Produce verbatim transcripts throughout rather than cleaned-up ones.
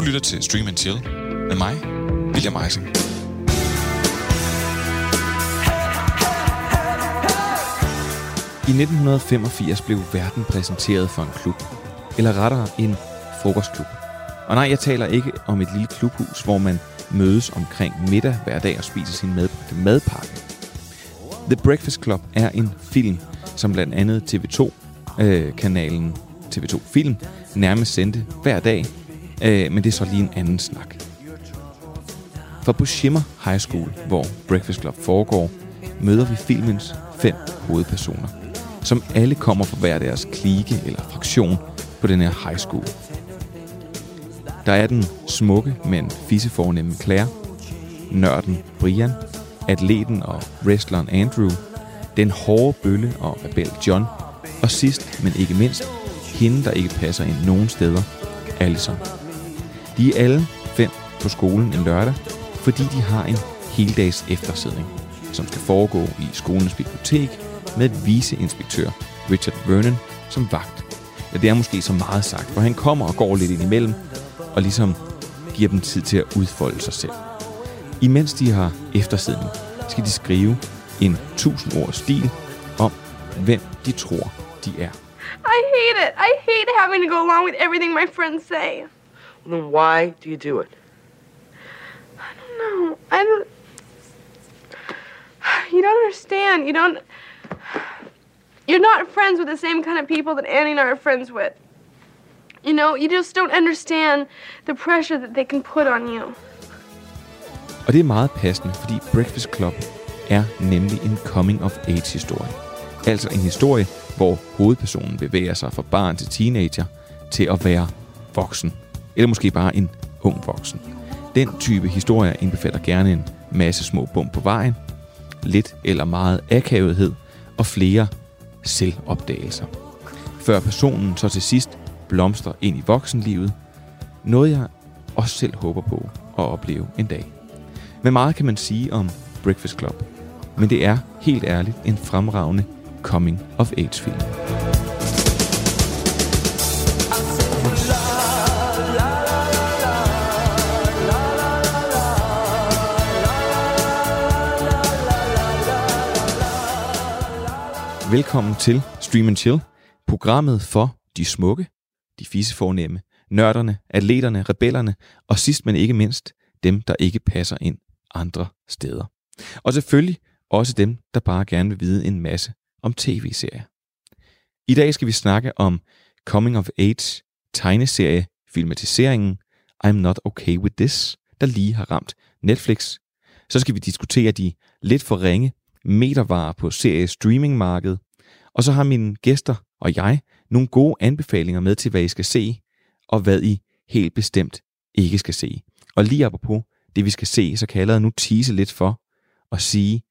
Du lytter til Stream and Chill med mig, William Majsing. I nitten femogfirs blev verden præsenteret for en klub, eller rettere en frokostklub. Og nej, jeg taler ikke om et lille klubhus, hvor man mødes omkring middag hver dag og spiser sin medbragte madpakke. The Breakfast Club er en film, som blandt andet T V to-kanalen øh, T V to Film nærmest sendte hver dag, øh, men det er så lige en anden snak. For på Shimmer High School, hvor Breakfast Club foregår, møder vi filmens fem hovedpersoner, som alle kommer fra hver deres klike eller fraktion på den her high school. Der er den smukke, men fissefornemme Claire, nørden Brian, atleten og wrestleren Andrew, den hårde bølle og rebel John, og sidst, men ikke mindst, hende, der ikke passer ind nogen steder, Alyssa. De er alle fem på skolen en lørdag, fordi de har en heldags eftersidning, som skal foregå i skolens bibliotek med viceinspektør Richard Vernon som vagt. Ja, det er måske så meget sagt, for han kommer og går lidt ind imellem, og ligesom giver dem tid til at udfolde sig selv. Imens de har eftersidning, skal de skrive en tusind ord stil om, hvem de tror, de er. I hate it. I hate having to go along with everything my friends say. Well, then why do you do it? I don't know. I don't... You don't understand. You don't... You're not friends with the same kind of people that Annie and I are friends with. You know, you just don't understand the pressure that they can put on you. Og det er meget passende, fordi Breakfast Club er nemlig en coming-of-age-historie. Altså en historie, hvor hovedpersonen bevæger sig fra barn til teenager til at være voksen. Eller måske bare en ung voksen. Den type historier indbefatter gerne en masse små bump på vejen, lidt eller meget akavethed og flere selvopdagelser. Før personen så til sidst blomstrer ind i voksenlivet. Noget jeg også selv håber på at opleve en dag. Men meget kan man sige om Breakfast Club. Men det er helt ærligt en fremragende coming-of-age-film. Velkommen til Stream and Chill, programmet for de smukke, de fisefornemme, nørderne, atleterne, rebellerne og sidst men ikke mindst dem, der ikke passer ind andre steder. Og selvfølgelig også dem, der bare gerne vil vide en masse om tv-serier. I dag skal vi snakke om Coming of Age tegneserie filmatiseringen I'm Not Okay With This, der lige har ramt Netflix. Så skal vi diskutere de lidt for ringe metervarer på serie-streaming-markedet. Og så har mine gæster og jeg nogle gode anbefalinger med til, hvad I skal se, og hvad I helt bestemt ikke skal se. Og lige apropos det, vi skal se, så kan jeg allerede nu tease lidt for at sige,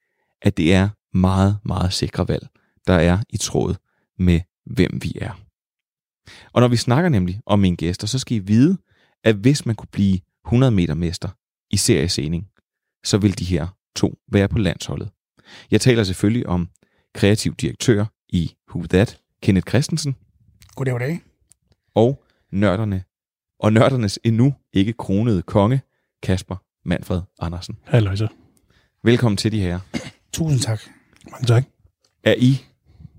at det er meget, meget sikre valg, der er i tråd med, hvem vi er. Og når vi snakker nemlig om mine gæster, så skal I vide, at hvis man kunne blive hundrede meter mester i seriescening, så vil de her to være på landsholdet. Jeg taler selvfølgelig om kreativ direktør i Who That, Kenneth Christensen. Goddag, goddag. Og nørderne, og nørdernes endnu ikke kronede konge, Kasper Manfred Andersen. Hej, så. Velkommen til de her. Tusind tak. Mange tak. Er I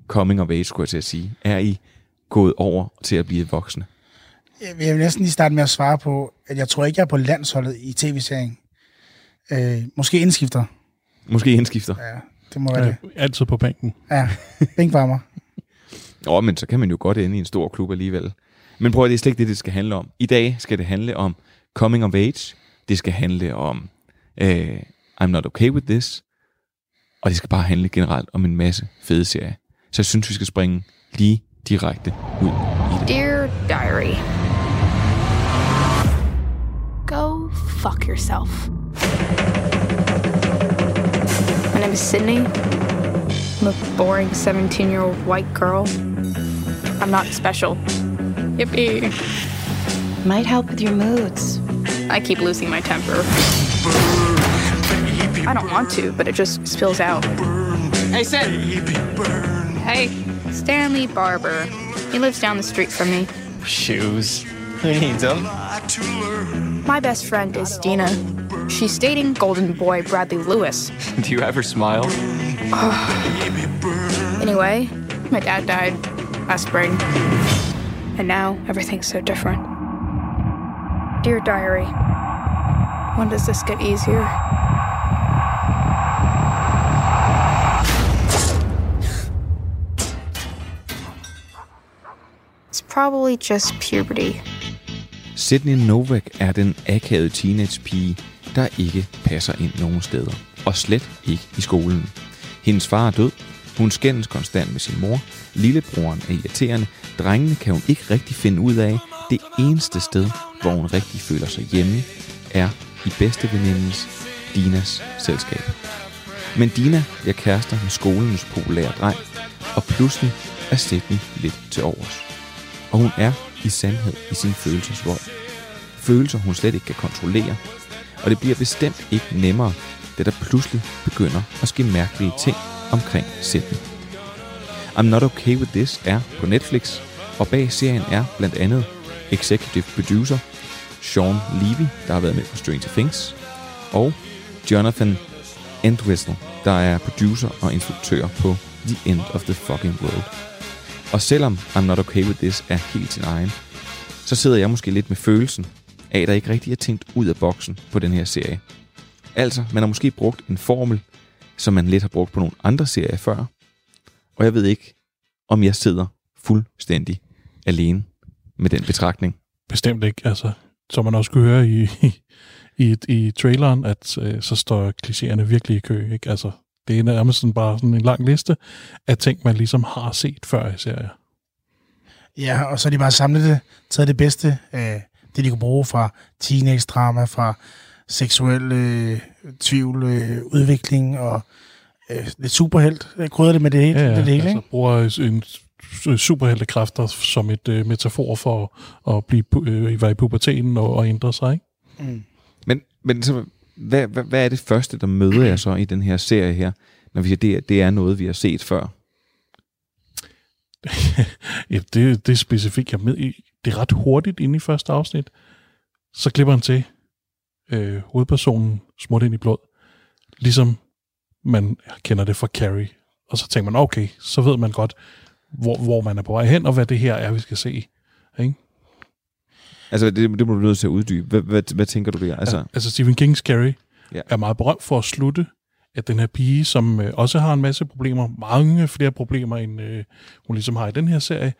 coming of age, skulle jeg til at sige? Er I gået over til at blive voksne? Jeg vil næsten lige starte med at svare på, at jeg tror ikke, jeg er på landsholdet i tv-serien. Øh, måske indskifter. Måske indskifter? Ja, det må være det. Ja, altid på bænken. Ja, bænkvarmer. Åh, men så kan man jo godt ende i en stor klub alligevel. Men prøv at det er slet ikke det, det skal handle om. I dag skal det handle om coming of age. Det skal handle om øh, I'm Not Okay With This. Og det skal bare handle generelt om en masse fede serier. Så jeg synes, vi skal springe lige direkte ud i det. Dear Diary. Go fuck yourself. My name is Sydney. I'm a boring seventeen-year-old white girl. I'm not special. Yippee. Might help with your moods. I keep losing my temper. I don't want to, but it just spills out. Hey, Sid. Hey, Stanley Barber. He lives down the street from me. Shoes. Who needs them? My best friend is Dina. She's dating golden boy Bradley Lewis. Do you ever smile? Anyway, my dad died last spring. And now everything's so different. Dear diary, when does this get easier? It's probably just puberty. Sydney Novak er den akavede teenagepige, der ikke passer ind nogen steder. Og slet ikke i skolen. Hendes far er død. Hun skændes konstant med sin mor. Lillebroren er irriterende. Drengene kan hun ikke rigtig finde ud af. Det eneste sted, hvor hun rigtig føler sig hjemme, er i bedstevenindens, Dinas, selskab. Men Dina bliver kærester med skolens populære dreng, og pludselig er Sydney lidt til overs. Og hun er i sandhed i sin følelsesvold. Følelser, hun slet ikke kan kontrollere, og det bliver bestemt ikke nemmere, da der pludselig begynder at ske mærkelige ting omkring Sydney. I'm Not Okay With This er på Netflix, og bag serien er blandt andet executive producer Sean Levy, der har været med på Stranger Things, og Jonathan Entwistle, der er producer og instruktør på The End of the Fucking World. Og selvom I'm Not Okay With This er helt sin egen, så sidder jeg måske lidt med følelsen af, at der ikke rigtig er tænkt ud af boksen på den her serie. Altså, man har måske brugt en formel, som man lidt har brugt på nogle andre serier før, og jeg ved ikke, om jeg sidder fuldstændig alene med den betragtning. Bestemt ikke, altså. Som man også kunne høre i, i, i traileren, at øh, så står klichéerne virkelig i kø, ikke? Altså, det er nærmest sådan bare sådan en lang liste af ting, man ligesom har set før i serier. Ja, og så er de bare samlet det, taget det bedste, øh, det de kunne bruge fra teenage-drama, fra seksuel øh, tvivl, øh, udvikling og øh, lidt superhelt. Jeg krydder det med det hele, ja, ja, det hele, altså, ikke? Bruger en superheltekræfter som et øh, metafor for at, at blive øh, være i puberteten og, og ændre sig, ikke? Mm. Men, men så, hvad, hvad, hvad er det første, der møder jeg så i den her serie her, når vi siger, det, det er noget, vi har set før? Ja, det, det er specifikt. Jeg med, det er ret hurtigt inde i første afsnit. Så klipper han til øh, hovedpersonen smurt ind i blod. Ligesom man kender det fra Carrie. Og så tænker man, okay, så ved man godt, Hvor, hvor man er på vej hen, og hvad det her er, vi skal se. Ikke? Altså, det, det må du nødt til at uddybe. Hvad, hvad, hvad tænker du der? Altså, ja, altså Stephen King's Carrie ja. er meget berømt for at slutte, at den her pige, som øh, også har en masse problemer, mange flere problemer, end øh, hun ligesom har i den her serie,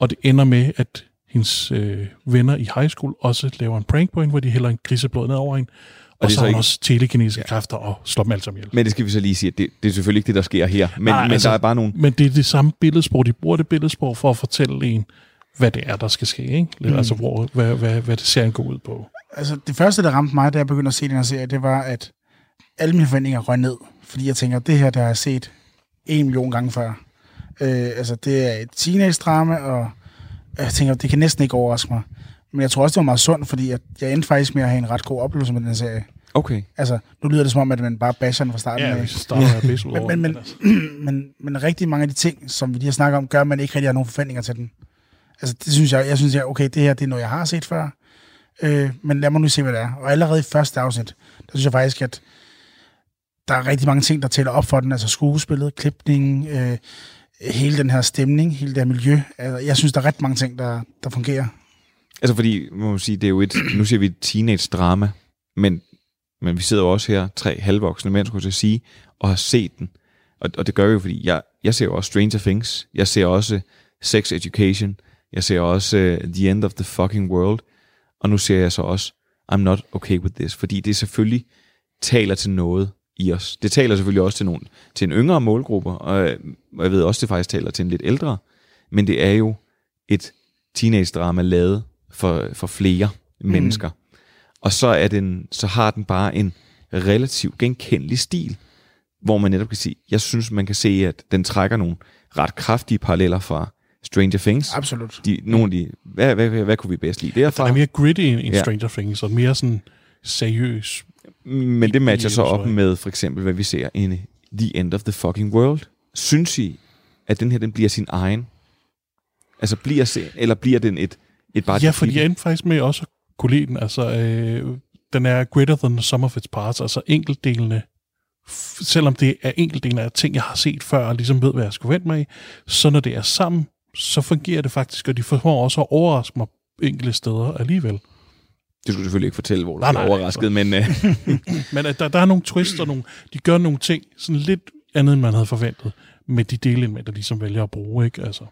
og det ender med, at hendes øh, venner i high school også laver en prank på hende, hvor de hælder en griseblod ned over hende, Og, og så, så har hun ikke også telekinesiske ja. kræfter og slår dem alt sammen ihjel. Men det skal vi så lige sige, at det, det er selvfølgelig ikke det, der sker her. Men, Nej, men altså, der er bare nogle... Men det er det samme billedsprog. De bruger det billedsprog for at fortælle en, hvad det er, der skal ske. Ikke? Lidt, mm. Altså, hvor, hvad, hvad, hvad det serien går ud på. Altså, det første, der ramte mig, da jeg begyndte at se den her serie, det var, at alle mine forventninger røg ned. Fordi jeg tænker, det her, der har jeg set en million gange før. Øh, altså, det er et teenage-drama, og jeg tænker, det kan næsten ikke overraske mig. Men jeg tror også, det var meget sundt, fordi jeg, jeg endte faktisk med at have en ret god oplevelse med den serie. Okay. Altså, nu lyder det som om, at man bare basher den fra starten. Ja, vi starter ja. men, men, men, men, men rigtig mange af de ting, som vi lige har snakket om, gør, man ikke rigtig har nogen forventninger til den. Altså, det synes jeg, jeg synes, jeg, okay, det her, det er noget, jeg har set før. Øh, men lad mig nu se, hvad det er. Og allerede i første afsnit, der synes jeg faktisk, at der er rigtig mange ting, der tæller op for den. Altså skuespillet, klipningen, øh, hele den her stemning, hele det her miljø. Altså, jeg synes, der er ret mange ting, der, der fungerer. Altså fordi, må man sige, det er jo et, nu siger vi et teenage-drama, men, men vi sidder jo også her, tre halvvoksne mænd, skulle jeg sige, og har set den. Og, og det gør jeg jo, fordi jeg, jeg ser jo også Stranger Things, jeg ser også Sex Education, jeg ser også uh, The End of the Fucking World, og nu ser jeg så også I'm Not Okay With This, fordi det selvfølgelig taler til noget i os. Det taler selvfølgelig også til, nogle, til en yngre målgruppe, og, og jeg ved også, det faktisk taler til en lidt ældre, men det er jo et teenage-drama lavet For, for flere mennesker. Mm. Og så, er den, så har den bare en relativt genkendelig stil, hvor man netop kan sige, jeg synes, man kan se, at den trækker nogle ret kraftige paralleller fra Stranger Things. Absolut. De, nogle af de, hvad, hvad, hvad, hvad kunne vi bedst lide derfra? Den er mere gritty end ja. Stranger Things, og mere sådan seriøs. Men det matcher så op med, for eksempel, hvad vi ser i The End of the Fucking World. Synes I, at den her, den bliver sin egen? Altså, bliver, eller bliver den et et bare ja, fordi jeg endte faktisk med også at kunne lide den. Altså, øh, den er greater than the sum of its parts, altså enkeltdelene. F- selvom det er enkeltdelene af ting, jeg har set før, og ligesom ved, hvad jeg skulle vente mig i, så når det er sammen, så fungerer det faktisk, og de formår også at overraske mig enkelte steder alligevel. Det skulle selvfølgelig ikke fortælle, hvor du er overrasket, men... Uh... men at der, der er nogle twists, og nogle, de gør nogle ting, sådan lidt andet, end man havde forventet, med de delelementer, de som vælger at bruge, ikke? Altså,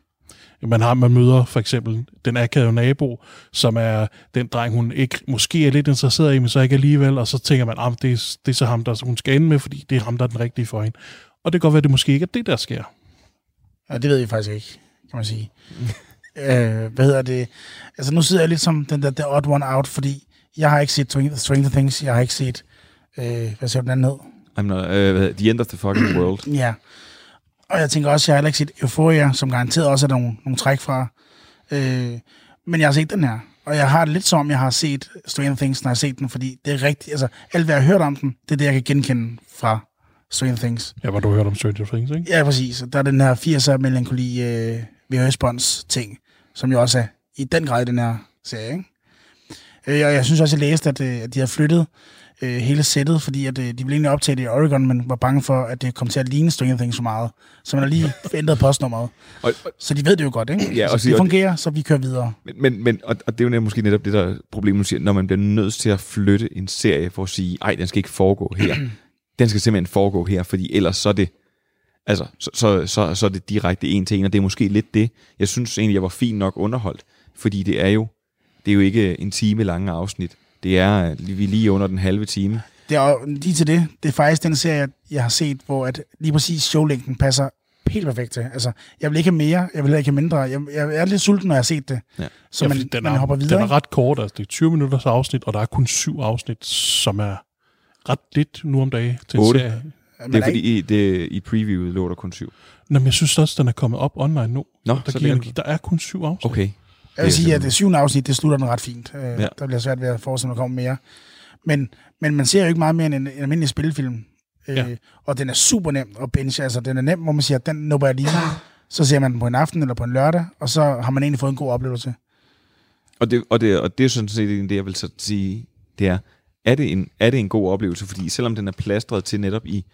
man, har, man møder for eksempel den akavede nabo, som er den dreng, hun ikke, måske er lidt interesseret i, men så ikke alligevel, og så tænker man, ah, det, er, det er så ham, der hun skal ende med, fordi det er ham, der er den rigtige for hende. Og det kan godt være, at det måske ikke er det, der sker. Ja, det ved jeg faktisk ikke, kan man sige. øh, hvad hedder det? Altså, nu sidder jeg lidt som den der the odd one out, fordi jeg har ikke set Stranger Things, jeg har ikke set, øh, hvad siger den anden hed? I'm not, uh, The End of the Fucking World. Ja. Og jeg tænker også, jeg har heller ikke set Euphoria, som garanteret også er nogle, nogle træk fra. Øh, men jeg har set den her. Og jeg har det lidt som, jeg har set Stranger Things, når jeg har set den, fordi det er rigtigt. Altså, alt hvad jeg har hørt om den, det er det, jeg kan genkende fra Stranger Things. Ja, hvor du har hørt om Stranger Things, ikke? Ja, præcis. Der er den her firser melankoli øh, V H S-bonds-ting, som jo også er i den grad den her serie, ikke? Øh, og jeg synes også, jeg læste, at, øh, at de har flyttet Øh, hele sættet, fordi at, øh, de blev egentlig optaget i Oregon, men var bange for, at det kom til at ligne Stranger Things så meget. Så man har lige ændret postnummeret. Og, og, så de ved det jo godt, ikke? Ja, og så det fungerer, det, så vi kører videre. Men, men, og, og det er jo måske netop det, der problem, du siger, når man bliver nødt til at flytte en serie for at sige, ej, den skal ikke foregå her. Den skal simpelthen foregå her, fordi ellers så er det, altså, så, så, så, så er det direkte en til en, og det er måske lidt det. Jeg synes egentlig, jeg var fint nok underholdt, fordi det er jo, det er jo ikke en time lange afsnit. Det er vi lige under den halve time. Det er lige til det. Det er faktisk den serie, jeg har set, hvor at lige præcis showlængden passer helt perfekt til. Altså, jeg vil ikke have mere, jeg vil ikke have mindre. Jeg, jeg er lidt sulten, når jeg har set det. Ja. Så ja, man, den er, man hopper videre. Den er ret kort, altså det er tyve minutters afsnit, og der er kun syv afsnit, som er ret lidt nu om dagen til en serie. Det er, er fordi, ikke... det, i previewet lå der kun syv. Nå, men jeg synes også, den er kommet op online nu. Nå, der, giver, den... der er kun syv afsnit. Okay. Jeg vil sige, at det syvende afsnit, det slutter den ret fint. Øh, ja. Der bliver svært ved at forestille mig at komme mere. Men, men man ser jo ikke meget mere end en, en almindelig spillefilm. Øh, ja. Og den er super nem at binge. Altså, den er nem, hvor man siger, at den nubber jeg lige. Så ser man den på en aften eller på en lørdag, og så har man egentlig fået en god oplevelse. Og det, og det, og det er sådan set det, jeg vil så sige, det er, er det, en, er det en god oplevelse? Fordi selvom den er plastret til netop i...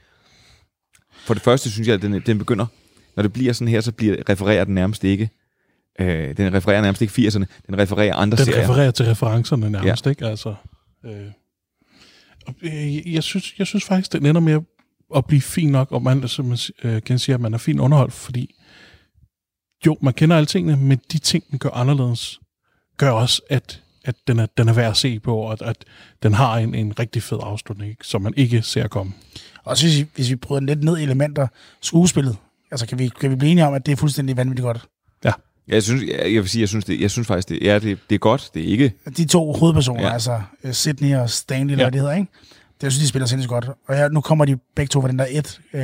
For det første synes jeg, at den, den begynder... Når det bliver sådan her, så bliver refereret den nærmest ikke. Øh, den refererer nærmest ikke firserne, den refererer andre serier. Den refererer serier. Til referencerne nærmest, ja. Ikke? Altså, øh, jeg, synes, jeg synes faktisk, den ender med at blive fin nok, og man, som man øh, kan sige, at man er fint underholdt, fordi jo, man kender alle tingene, men de ting, den gør anderledes, gør også, at, at den, er, den er værd at se på, og at, at den har en, en rigtig fed afslutning, ikke? Som man ikke ser komme. Og så hvis vi, hvis vi bryder den lidt ned i elementer, skuespillet, altså kan vi, kan vi blive enige om, at det er fuldstændig vanvittigt godt? Ja. Jeg synes, jeg, jeg vil sige, jeg synes, det, jeg synes faktisk, det, ja, det, det er godt, det er ikke... De to hovedpersoner, ja. Altså Sydney og Stanley, eller ja. Det hedder, ikke? Det, jeg synes, de spiller sindssygt godt. Og jeg, nu kommer de begge to fra den der et øh,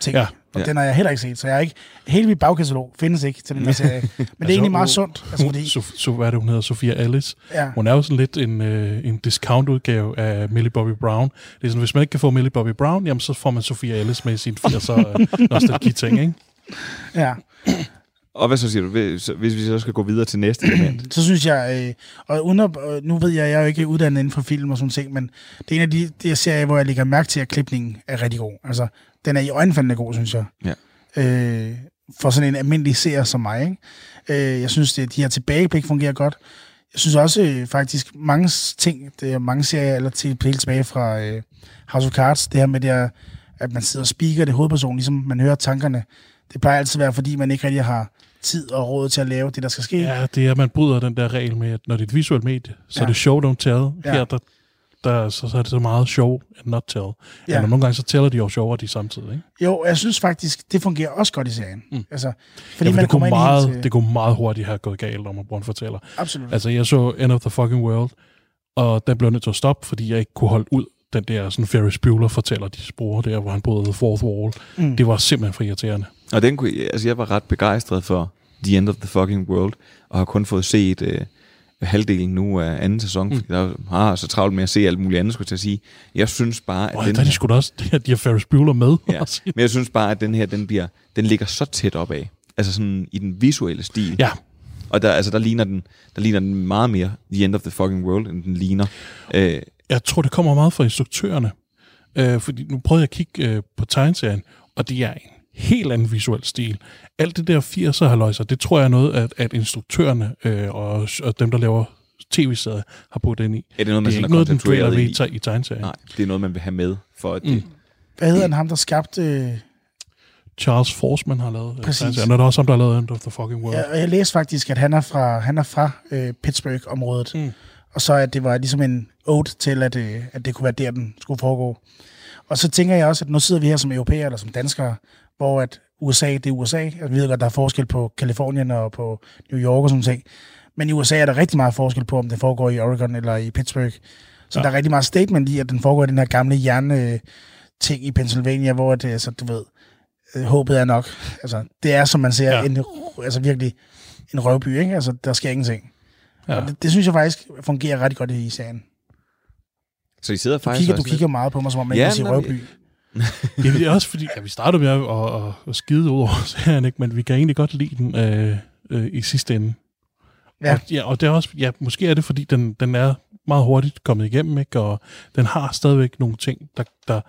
ting, ja. Og ja. Den har jeg heller ikke set, så jeg er ikke... Hele mit bagkatalog findes ikke til den der serie, men altså, det er egentlig meget hun, sundt. Altså, hun, fordi... so, so, hvad er det, hun hedder? Sofia Alice. Ja. Hun er jo sådan lidt en, øh, en discount-udgave af Millie Bobby Brown. Det er sådan, hvis man ikke kan få Millie Bobby Brown, jamen så får man Sofia Alice med sin firser nostalgi-ting, ikke? Ja. Og hvad så siger du, hvis vi så skal gå videre til næste element? Så synes jeg, øh, og under, nu ved jeg, jeg er jo ikke uddannet inden for film og sådan ting, men det er en af de, de serier, hvor jeg lægger mærke til, at klipningen er rigtig god. Altså, den er i øjenfaldende god, synes jeg. Ja. Øh, for sådan en almindelig serie som mig, ikke? Øh, jeg synes, at de her tilbageblik fungerer godt. Jeg synes også øh, faktisk, mange ting, det er mange serier, eller til, helt tilbage fra øh, House of Cards, det her med det, at man sidder og speaker det hovedperson, ligesom man hører tankerne. Det plejer altid at være, fordi man ikke rigtig har tid og råd til at lave det, der skal ske. Ja, det er, at man bryder den der regel med, at når det er et visuelt medie, så ja. Er det show, don't tell. Ja. Her, der, der, så, så er det så meget show and not tell. Ja. Eller nogle gange, så tæller de jo sjovere de samtidig, ikke? Jo, jeg synes faktisk, det fungerer også godt i serien. Mm. Altså, fordi ja, man det, kunne meget, til... det kunne meget hurtigt have gået galt, om man bruger en fortæller. Absolut. Altså, jeg så End of the Fucking World, og der blev nødt til at stoppe, fordi jeg ikke kunne holde ud. Den der sådan Ferris Bueller fortæller de spore der, hvor han brød the fourth wall. Mm. Det var simpelthen for irriterende. Og den kunne, altså jeg var ret begejstret for The End of the Fucking World, og har kun fået set øh, halvdelen nu af anden sæson, mm. fordi der har så travlt med at se alt muligt andet, skulle jeg sige. Jeg synes bare, at Øj, den der er de sgu da også, det her, de har Ferris Bueller med. Ja. Men jeg synes bare, at den her, den, bliver, den ligger så tæt op af. Altså sådan i den visuelle stil. Ja. Og der, altså, der, ligner den, der ligner den meget mere The End of the Fucking World, end den ligner. Øh, jeg tror, det kommer meget fra instruktørerne. Øh, fordi nu prøvede jeg at kigge øh, på tegneserien, og det er en helt anden visuel stil. Alt det der firser haløjser, det tror jeg er noget, at, at instruktørerne øh, og, og dem, der laver tv-serier, har puttet ind i. Er det noget, man det er ikke noget, den dvæler ved i, i tegneserien. Nej, det er noget, man vil have med for at det... Mm. Hvad hedder han, ham, der skabte... Øh... Charles Forsman har lavet. Præcis. Og der er også ham, der har lavet End of the Fucking World. Ja, jeg læste faktisk, at han er fra, han er fra øh, Pittsburgh-området. Mm. Og så at det var ligesom en ode til, at, øh, at det kunne være der, den skulle foregå. Og så tænker jeg også, at nu sidder vi her som europæere eller som danskere, hvor at U S A, det er U S A. Altså, vi ved godt, der er forskel på Californien og på New York og sådan ting. Men i U S A er der rigtig meget forskel på, om det foregår i Oregon eller i Pittsburgh. Så ja. Der er rigtig meget statement i, at den foregår i den her gamle jern-ting i Pennsylvania, hvor det, altså, du ved, håbet er nok. Altså, det er, som man ser, ja. en, altså virkelig en røvby, ikke? Altså, der sker ingenting. Ja. Og det, det synes jeg faktisk fungerer ret godt i serien. Så I sidder faktisk... Du kigger, du kigger meget på mig, som om man ja, ikke siger røvby. Ja, det er også fordi... Ja, vi starter med at, at, at skide ud over serien, ikke? Men vi kan egentlig godt lide den øh, øh, i sidste ende. Ja. Og, ja, og det er også... Ja, måske er det, fordi den, den er meget hurtigt kommet igennem, ikke? Og den har stadigvæk nogle ting, der, der,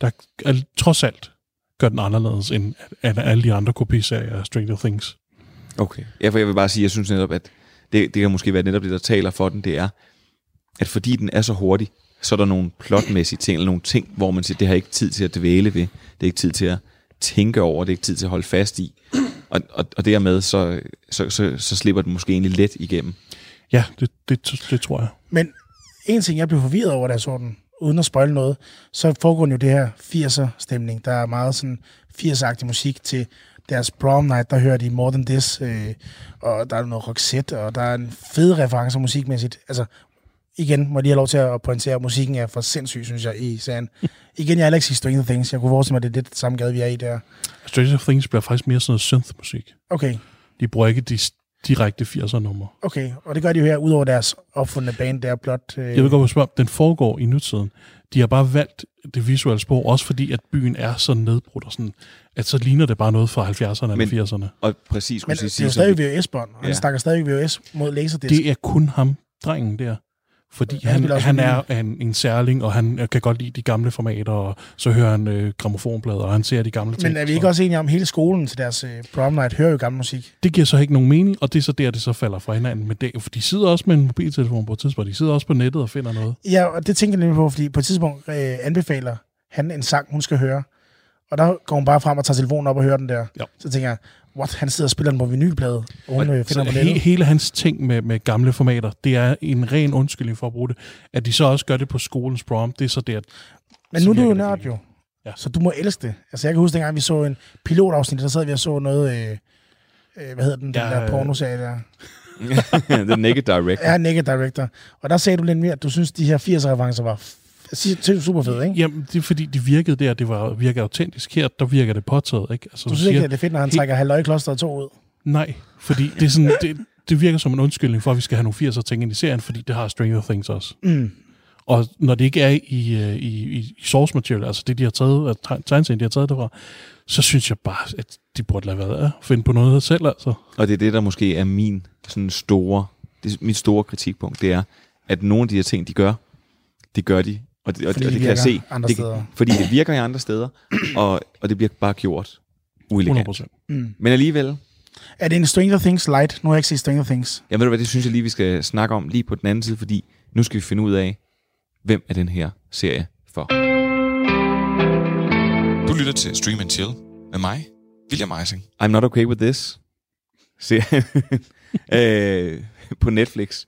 der er, trods alt gør den anderledes end, end alle de andre kopiserier af Stranger Things. Okay. Ja, for jeg vil bare sige, jeg synes netop, at det, det kan måske være netop det, der taler for den, det er, at fordi den er så hurtig, så er der nogle plotmæssige ting, eller nogle ting, hvor man siger, det har ikke tid til at dvæle ved, det er ikke tid til at tænke over, det er ikke tid til at holde fast i, og, og, og dermed, så, så, så, så slipper den måske egentlig let igennem. Ja, det, det, det tror jeg. Men en ting, jeg blev forvirret over, da jeg så den, uden at spoile noget, så foregår jo det her firser-stemning, der er meget sådan firser-agtig musik til deres prom night, der hører de More Than This, øh, og der er noget Roxette, og der er en fed reference musikmæssigt, altså... Igen, må jeg lige have lov til at pointere, at musikken er for sindssyg, synes jeg, i serien. Igen, jeg har ikke set Stranger Things. Jeg kunne forestille mig, at det er lidt samme gade, vi er i der. Stranger Things bliver faktisk mere sådan noget synth-musik. Okay. De bruger ikke de direkte firser-numre. Okay, og det gør de jo her, udover deres opfundne band, der er blot... Øh... Jeg vil godt spørge, den foregår i nutiden. De har bare valgt det visuelle spor, også fordi, at byen er så nedbrudt og sådan, at så ligner det bare noget fra halvfjerdserne eller firserne. Og præcis, skulle men sige, det er jo stadig V H S-bånd, og ja. Han snakker stadig V H S mod laserdisk. Det er kun ham, drengen der. Fordi han, han, han er en, en særling, og han kan godt lide de gamle formater, og så hører han øh, gramofonblader, og han ser de gamle ting. Men er vi ikke så også enige om, hele skolen til deres øh, prom night hører jo gammel musik? Det giver så ikke nogen mening, og det er så der, det så falder fra hinanden. Men det, for de sidder også med en mobiltelefon på et tidspunkt, de sidder også på nettet og finder noget. Ja, og det tænker jeg nemlig på, fordi på et tidspunkt øh, anbefaler han en sang, hun skal høre. Og der går hun bare frem og tager telefonen op og hører den der. Ja. Så tænker jeg... What? Han sidder og spiller den på vinylplade, og hun og finder på he- Hele hans ting med, med gamle formater, det er en ren undskyldning for at bruge det. At de så også gør det på skolens prom, det er så det, at... Men nu er du jo nørd jo, ja. Så du må elske det. Altså jeg kan huske, dengang vi så en pilotafsnit, der sad vi og så noget... Øh, øh, hvad hedder den, ja, den der pornoserie der? The Naked Director. Ja, Naked Director. Og der sagde du lidt mere, at du synes, de her firser-referencer var... super fed, ikke? Jamen, det er fordi, de virkede der, det var, virker autentisk. Her, der virker det påtaget, ikke? Altså, du synes ikke, at det er fedt, når han helt... trækker halvøjeklosteret to ud? Nej, fordi det, er sådan, det, det virker som en undskyldning for, at vi skal have nogle firser ting ind i serien, fordi det har Stranger Things også. Mm. Og når det ikke er i, i, i source material, altså det, de har taget, tegneserien, de har taget derfra, så synes jeg bare, at de burde lade være at finde på noget selv, altså. Og det er det, der måske er min sådan store, det er mit store kritikpunkt, det er, at nogle af de her ting, de gør, det gør de, Og det, og det, og det kan jeg se, det, fordi det virker i andre steder, og, og det bliver bare gjort uelegant. Mm. Men alligevel... Er det en Stranger Things light? Nu har jeg ikke set Stranger Things. Ja, ved du hvad, det synes jeg lige, vi skal snakke om lige på den anden side, fordi nu skal vi finde ud af, hvem er den her serie for. Du lytter til Stream and Chill med mig, William Majsing. I'm Not Okay With This, serien øh, på Netflix.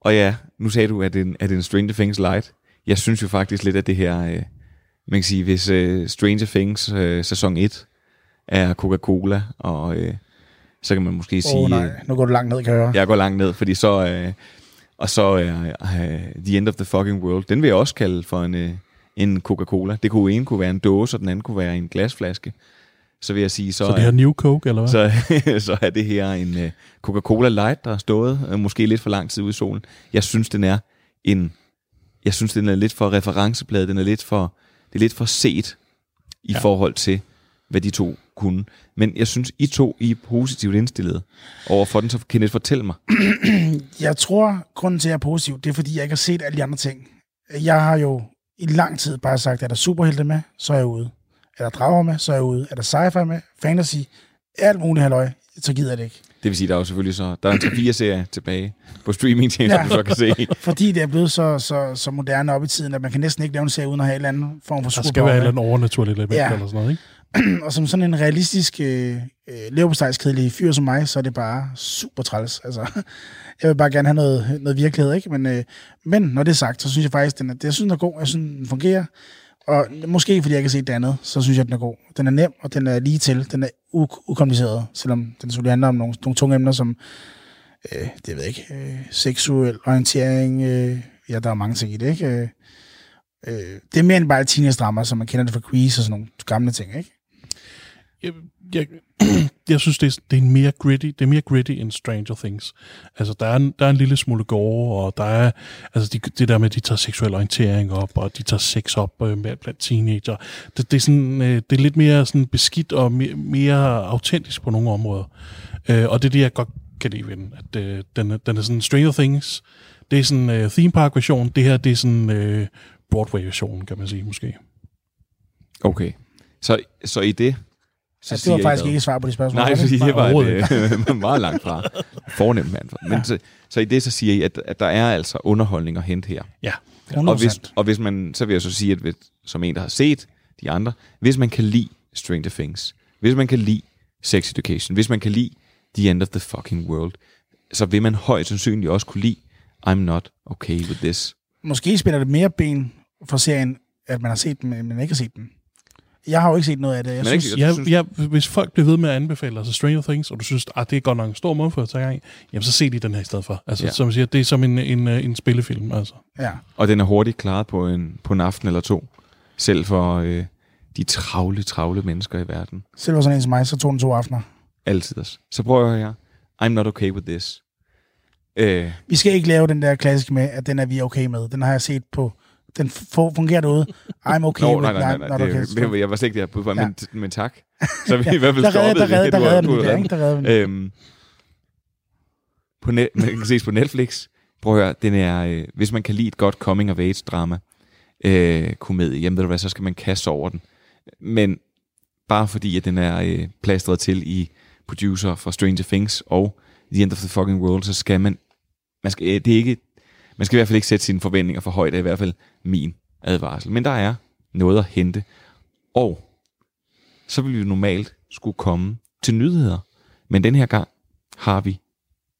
Og ja, nu sagde du, at det er en Stranger Things light. Jeg synes jo faktisk lidt, at det her... Øh, man kan sige, hvis øh, Stranger Things øh, sæson et er Coca-Cola, og øh, så kan man måske oh, sige... Åh nej, nu går du langt ned, kan jeg høre. Jeg går langt ned, fordi så... Øh, og så øh, øh, The End of the Fucking World. Den vil jeg også kalde for en, øh, en Coca-Cola. Det kunne en kunne være en dåse, og den anden kunne være en glasflaske. Så vil jeg sige... Så, så det her New Coke, eller hvad? Så, så er det her en uh, Coca-Cola Light, der har stået uh, måske lidt for lang tid ude i solen. Jeg synes, den er en... Jeg synes, den er lidt for referenceplade. Den er lidt for... Det er lidt for set i ja. forhold til, hvad de to kunne. Men jeg synes, I to I er positivt indstillet overfor den, så kan I fortælle mig. Jeg tror, grunden til, at jeg er positiv, det er, fordi jeg ikke har set alle de andre ting. Jeg har jo i lang tid bare sagt, er der superhelte med, så er jeg ude. Er der drager med, så er jeg ude. Er der sci-fi med, fantasy, alt muligt halløj, så gider jeg det ikke. Det vil sige, der er jo selvfølgelig så, der er en tre-fire-serie tilbage på streamingtjenester, ja, du så kan se. Fordi det er blevet så, så, så moderne op i tiden, at man kan næsten ikke lave en serie uden at have en eller anden form for superpower. Der skal være en eller anden overnaturlig element, ja, eller sådan noget, ikke? Og som sådan en realistisk, øh, leverpostejskedelig fyr som mig, så er det bare super træls. Altså, jeg vil bare gerne have noget, noget virkelighed, ikke? Men, øh, men når det er sagt, så synes jeg faktisk, den er, jeg synes, den er god, jeg synes, den fungerer. Og måske fordi jeg kan se det andet, så synes jeg, den er god. Den er nem, og den er lige til. Den er u- ukompliceret, selvom den selvfølgelig handler om nogle, nogle tunge emner, som, øh, det ved jeg ikke, øh, seksuel orientering. Øh, ja, der er mange ting i det, ikke? Øh, øh, det er mere end bare et teenage-drama, som man kender det fra Grease og sådan nogle gamle ting, ikke? Jeg, jeg, jeg synes, det er, det er mere gritty, det er mere gritty end Stranger Things. Altså, der er en, der er en lille smule gore, og der er, altså, de, det der med, at de tager seksuel orientering op, og de tager sex op øh, med blandt teenager. Det, det, er sådan, øh, det er lidt mere sådan beskidt og mere, mere autentisk på nogle områder. Øh, og det er det, jeg godt kan lide ved den. At, øh, den, den er sådan Stranger Things. Det er sådan øh, theme park-version. Det her, det er sådan øh, Broadway-version, kan man sige, måske. Okay. Så, så i det... Så altså, det var faktisk ikke et svar på de spørgsmål. Nej, det, det var et, øh, meget langt fra fornemt mand. Men ja, så, så i det så siger I, at, at der er altså underholdning at hente her. Ja, hundrede procent. Og hvis, og hvis man, så vil jeg så sige, at hvis, som en, der har set de andre, hvis man kan lide Stranger Things, hvis man kan lide Sex Education, hvis man kan lide The End of the Fucking World, så vil man højst sandsynligt også kunne lide I'm Not Okay With This. Måske spiller det mere ben for serien, at man har set den, men man ikke har set den. Jeg har jo ikke set noget af det. Jeg synes, ikke, jeg, synes... jeg, jeg, hvis folk bliver ved med at anbefale altså Stranger Things, og du synes, at det er godt nok en stor måde for at tage gang i, jamen så se de den her i stedet for. Altså, ja, som siger, det er som en, en, en spillefilm. Altså. Ja. Og den er hurtigt klaret på en, på en aften eller to. Selv for øh, de travle, travle mennesker i verden. Selv for sådan en som mig, så tog den to aftener. Altid også. Så prøver jeg her. I'm Not Okay With This. Øh. Vi skal ikke lave den der klassiske med, at den er vi okay med. Den har jeg set på... Den fungerer derude. I'm okay no, with that. Nej, nej, nej. Okay. Det, jeg var sikker der på, men, ja, men tak. Så vi ja, i hvert fald stoppede det. Der redder, der redder den, der, ikke? Der redder den. Øhm, på net, man kan ses på Netflix. Prøv at høre, den er, øh, hvis man kan lide et godt coming-of-age-drama, øh, komedie, jamen ved du hvad, så skal man kaste over den. Men bare fordi, at den er øh, plastret til i producer fra Stranger Things og The End of the Fucking World, så skal man... man skal, øh, det er ikke... Man skal i hvert fald ikke sætte sine forventninger for højt, er i hvert fald min advarsel. Men der er noget at hente. Og så vil vi normalt skulle komme til nyheder. Men den her gang har vi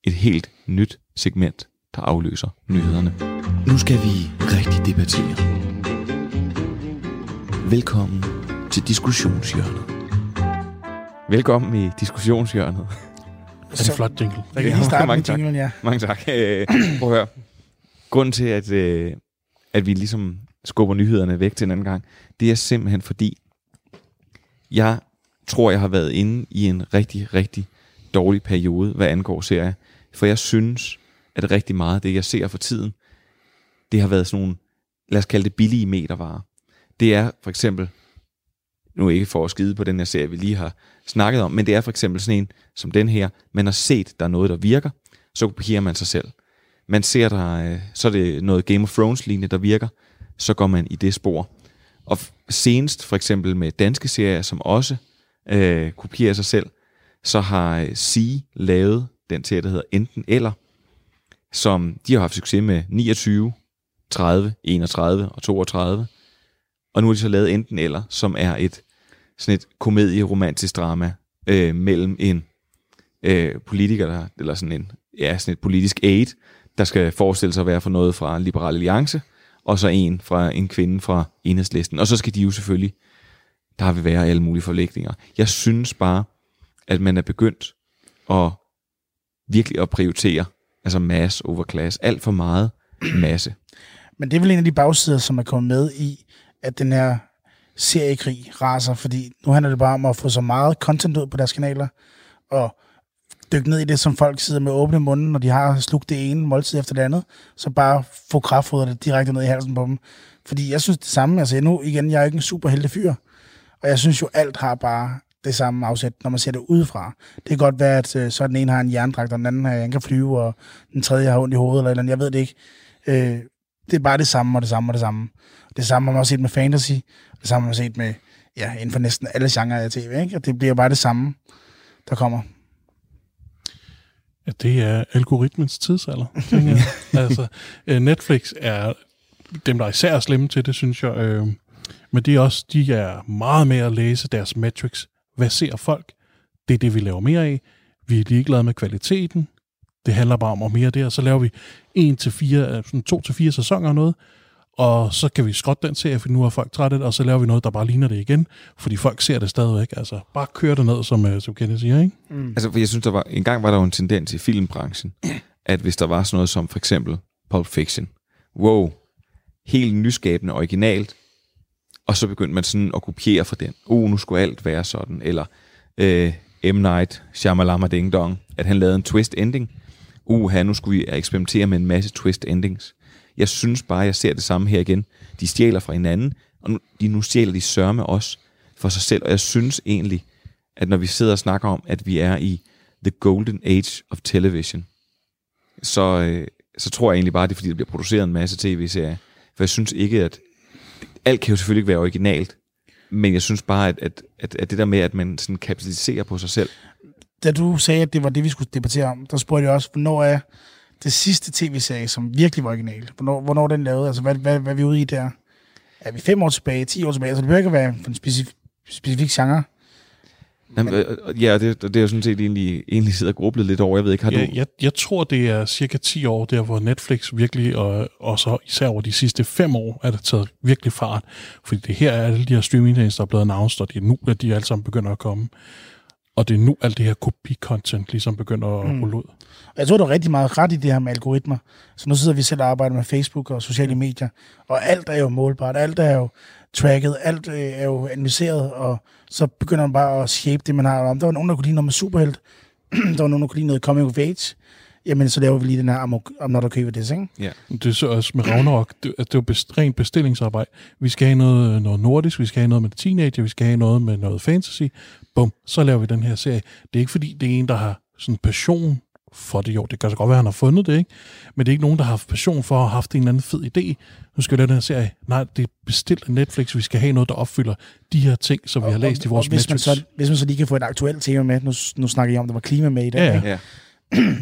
et helt nyt segment, der afløser nyhederne. Nu skal vi rigtig debattere. Velkommen til diskussionshjørnet. Velkommen i diskussionshjørnet. Det er en flot jingle. Jeg kan lige starte med jinglen, ja. Mange tak. Prøv at høre. Grunden til, at, øh, at vi ligesom skubber nyhederne væk til en anden gang, det er simpelthen fordi, jeg tror, jeg har været inde i en rigtig, rigtig dårlig periode, hvad angår serier. For jeg synes, at rigtig meget af det, jeg ser for tiden, det har været sådan nogle, lad os kalde det billige metervarer. Det er for eksempel, nu ikke for at skide på den her serie, vi lige har snakket om, men det er for eksempel sådan en som den her, man har set, der er noget, der virker, så kopierer man sig selv. Man ser der, så er det noget Game of Thrones-lignende, der virker, så går man i det spor. Og senest for eksempel med danske serier, som også øh, kopierer sig selv, så har C lavet den serie, der hedder Enten Eller, som de har haft succes med niogtyve, tredive, enogtredive og toogtredive. Og nu har de så lavet Enten Eller, som er et, sådan et komedie-romantisk drama øh, mellem en øh, politiker, der, eller sådan en, ja, sådan et politisk aid, der skal forestille sig at være for noget fra Liberal Alliance, og så en fra en kvinde fra Enhedslisten. Og så skal de jo selvfølgelig, der vil være alle mulige forlægninger. Jeg synes bare, at man er begyndt at virkelig at prioritere, altså mass over class, alt for meget masse. Men det er vel en af de bagsider, som er kommet med i, at den her seriekrig raser, fordi nu handler det bare om at få så meget content ud på deres kanaler, og dykke ned i det, som folk sidder med åbne munden, når de har slugt det ene måltid efter det andet, så bare få kraftfodret det direkte ned i halsen på dem. Fordi jeg synes det samme, altså nu igen, jeg er ikke en super heldig fyr, Og jeg synes jo, alt har bare det samme afsæt, når man ser det udefra. Det kan godt være, at så den ene har en jerndragt, og den anden har, kan flyve, og den tredje har ondt i hovedet, eller, eller andet. Jeg ved det ikke. Øh, det er bare det samme, og det samme, og det samme. Det samme har man også set med fantasy, og det samme har man set med, ja, inden for næsten alle genrer af tv, ikke? Og det bliver bare det samme, der kommer. Ja, det er algoritmens tidsalder, tænker jeg. Altså, Netflix er dem, der især er slemme til det, synes jeg. Øh, men de er, også, de er meget mere at læse deres metrics. Hvad ser folk? Det er det, vi laver mere af. Vi er ligeglade med kvaliteten. Det handler bare om at mere der. Så laver vi en til fire, sådan to til fire sæsoner og noget, og så kan vi skrotte den serie, for nu er folk trætte, og så laver vi noget, der bare ligner det igen, fordi folk ser det stadigvæk. Altså, bare kør det ned, som, som Kenneth siger, ikke? Mm. Altså, for jeg synes, der var, engang var der jo en tendens i filmbranchen, at hvis der var sådan noget som for eksempel Pulp Fiction, wow, helt nyskabende originalt, og så begyndte man sådan at kopiere fra den. Oh, nu skulle alt være sådan. Eller øh, M. Night, Shyamalama Ding Dong, at han lavede en twist ending. Uh, her, nu skulle vi eksperimentere med en masse twist endings. Jeg synes bare, jeg ser det samme her igen. De stjæler fra hinanden, og nu, de, nu stjæler de sørme os for sig selv. Og jeg synes egentlig, at når vi sidder og snakker om, at vi er i the golden age of television, så, øh, så tror jeg egentlig bare, det er fordi, der bliver produceret en masse tv-serier. For jeg synes ikke, at alt kan jo selvfølgelig ikke være originalt, men jeg synes bare, at, at, at, at det der med, at man sådan kapitaliserer på sig selv. Da du sagde, at det var det, vi skulle debattere om, der spurgte jeg også, hvornår er det sidste tv-serie, som virkelig var original? Hvornår, hvornår den lavede? Altså, hvad, hvad, hvad er vi ude i der? Er vi fem år tilbage, ti år tilbage? Altså, det behøver ikke være for en specif- specifik genre. Jamen, men... Ja, det, det er jo sådan set egentlig, egentlig sidder og grublet lidt over. Jeg ved ikke, har ja, du... Jeg, jeg tror, det er cirka ti år, der hvor Netflix virkelig, og, og så især over de sidste fem år, er det taget virkelig fart. Fordi det her er alle de her streamingtjenester, der er blevet announced, og det er nu, at de alle sammen begynder at komme. Og det er nu, alt det her kopi-content ligesom begynder at rulle mm. ud. Jeg tror, du er rigtig meget ret i det her med algoritmer. Så nu sidder vi selv og arbejder med Facebook og sociale medier, og alt er jo målbart, alt er jo tracket, alt er jo analyseret, og så begynder man bare at shape det, man har om. Der var nogen, der kunne lide noget med superhelt, der var nogen, der kunne lide noget coming of age, jamen så laver vi lige den her I'm Not Okay With This, ikke? Ja. Det er så også med Ragnarok, det er jo rent bestillingsarbejde. Vi skal have noget, noget nordisk, vi skal have noget med teenager, vi skal have noget med noget fantasy. Bum, så laver vi den her serie. Det er ikke fordi, det er en, der har sådan passion for det. Jo, det kan så godt være, han har fundet det, ikke? Men det er ikke nogen, der har haft passion for at have haft en eller anden fed idé. Nu skal vi lave den her serie. Nej, det er bestilt af Netflix. Vi skal have noget, der opfylder de her ting, som og, vi har læst og, i vores metrics. Hvis man, så, hvis man så lige kan få et aktuelt tema med, nu, nu snakker jeg om, der var klima med i dag, ja, ikke? Ja.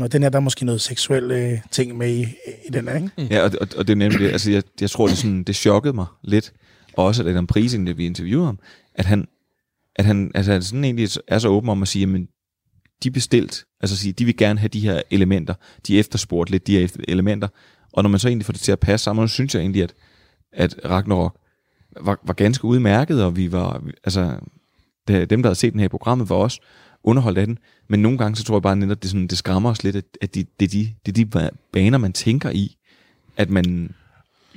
Og den her, der er måske noget seksuelle øh, ting med i, i den her, ikke? Ja, og, og, og det er nemlig det. Altså, jeg, jeg tror, det, sådan, det chokkede mig lidt. Og også, at den prising, det vi interviewede ham, at han, at han altså, sådan egentlig er så åben om at sige, men de bestilt, altså sige, de vil gerne have de her elementer. De efterspurgt lidt de her elementer. Og når man så egentlig får det til at passe sammen, så synes jeg egentlig, at, at Ragnarok var, var ganske udmærket, og vi var, altså, det, dem, der havde set den her i programmet, var også underholdt af den. Men nogle gange, så tror jeg bare, at det, sådan, det skræmmer os lidt, at det, det, de, det er de baner, man tænker i, at man...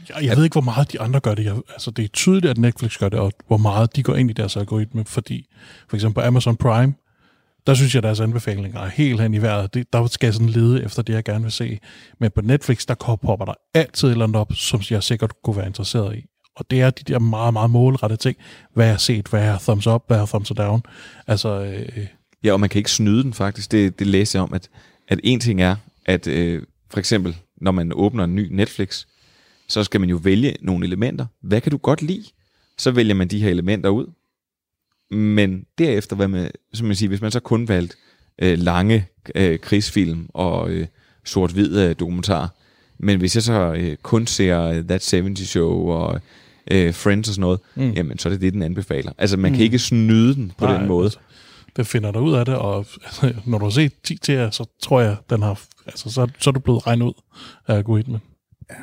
Jeg, jeg at... ved ikke, hvor meget de andre gør det. Jeg, altså, det er tydeligt, at Netflix gør det, og hvor meget de går ind i deres algoritme, fordi for eksempel Amazon Prime, der synes jeg, deres anbefalinger er helt hen i vejret. Det, der skal jeg sådan lede efter det, jeg gerne vil se. Men på Netflix, der popper der altid et eller andet op, som jeg sikkert kunne være interesseret i. Og det er de der meget, meget målrettede ting. Hvad jeg har set, hvad jeg har thumbs up, hvad jeg har thumbs down. Altså... Øh, Ja, og man kan ikke snyde den faktisk. Det, det læser jeg om, at, at en ting er, at øh, for eksempel, når man åbner en ny Netflix, så skal man jo vælge nogle elementer. Hvad kan du godt lide? Så vælger man de her elementer ud. Men derefter, hvad man, som man siger, hvis man så kun valgte øh, lange øh, krigsfilm og øh, sort-hvide øh, dokumentar, men hvis jeg så øh, kun ser uh, That seventies Show og øh, Friends og sådan noget, mm. jamen så er det det, den anbefaler. Altså, man mm. kan ikke snyde den på Nej, den måde. Altså. Det finder dig ud af det, og når du har set ti til, så tror jeg, den har, altså, så, så er du blevet regnet ud af algoritmen. Ja,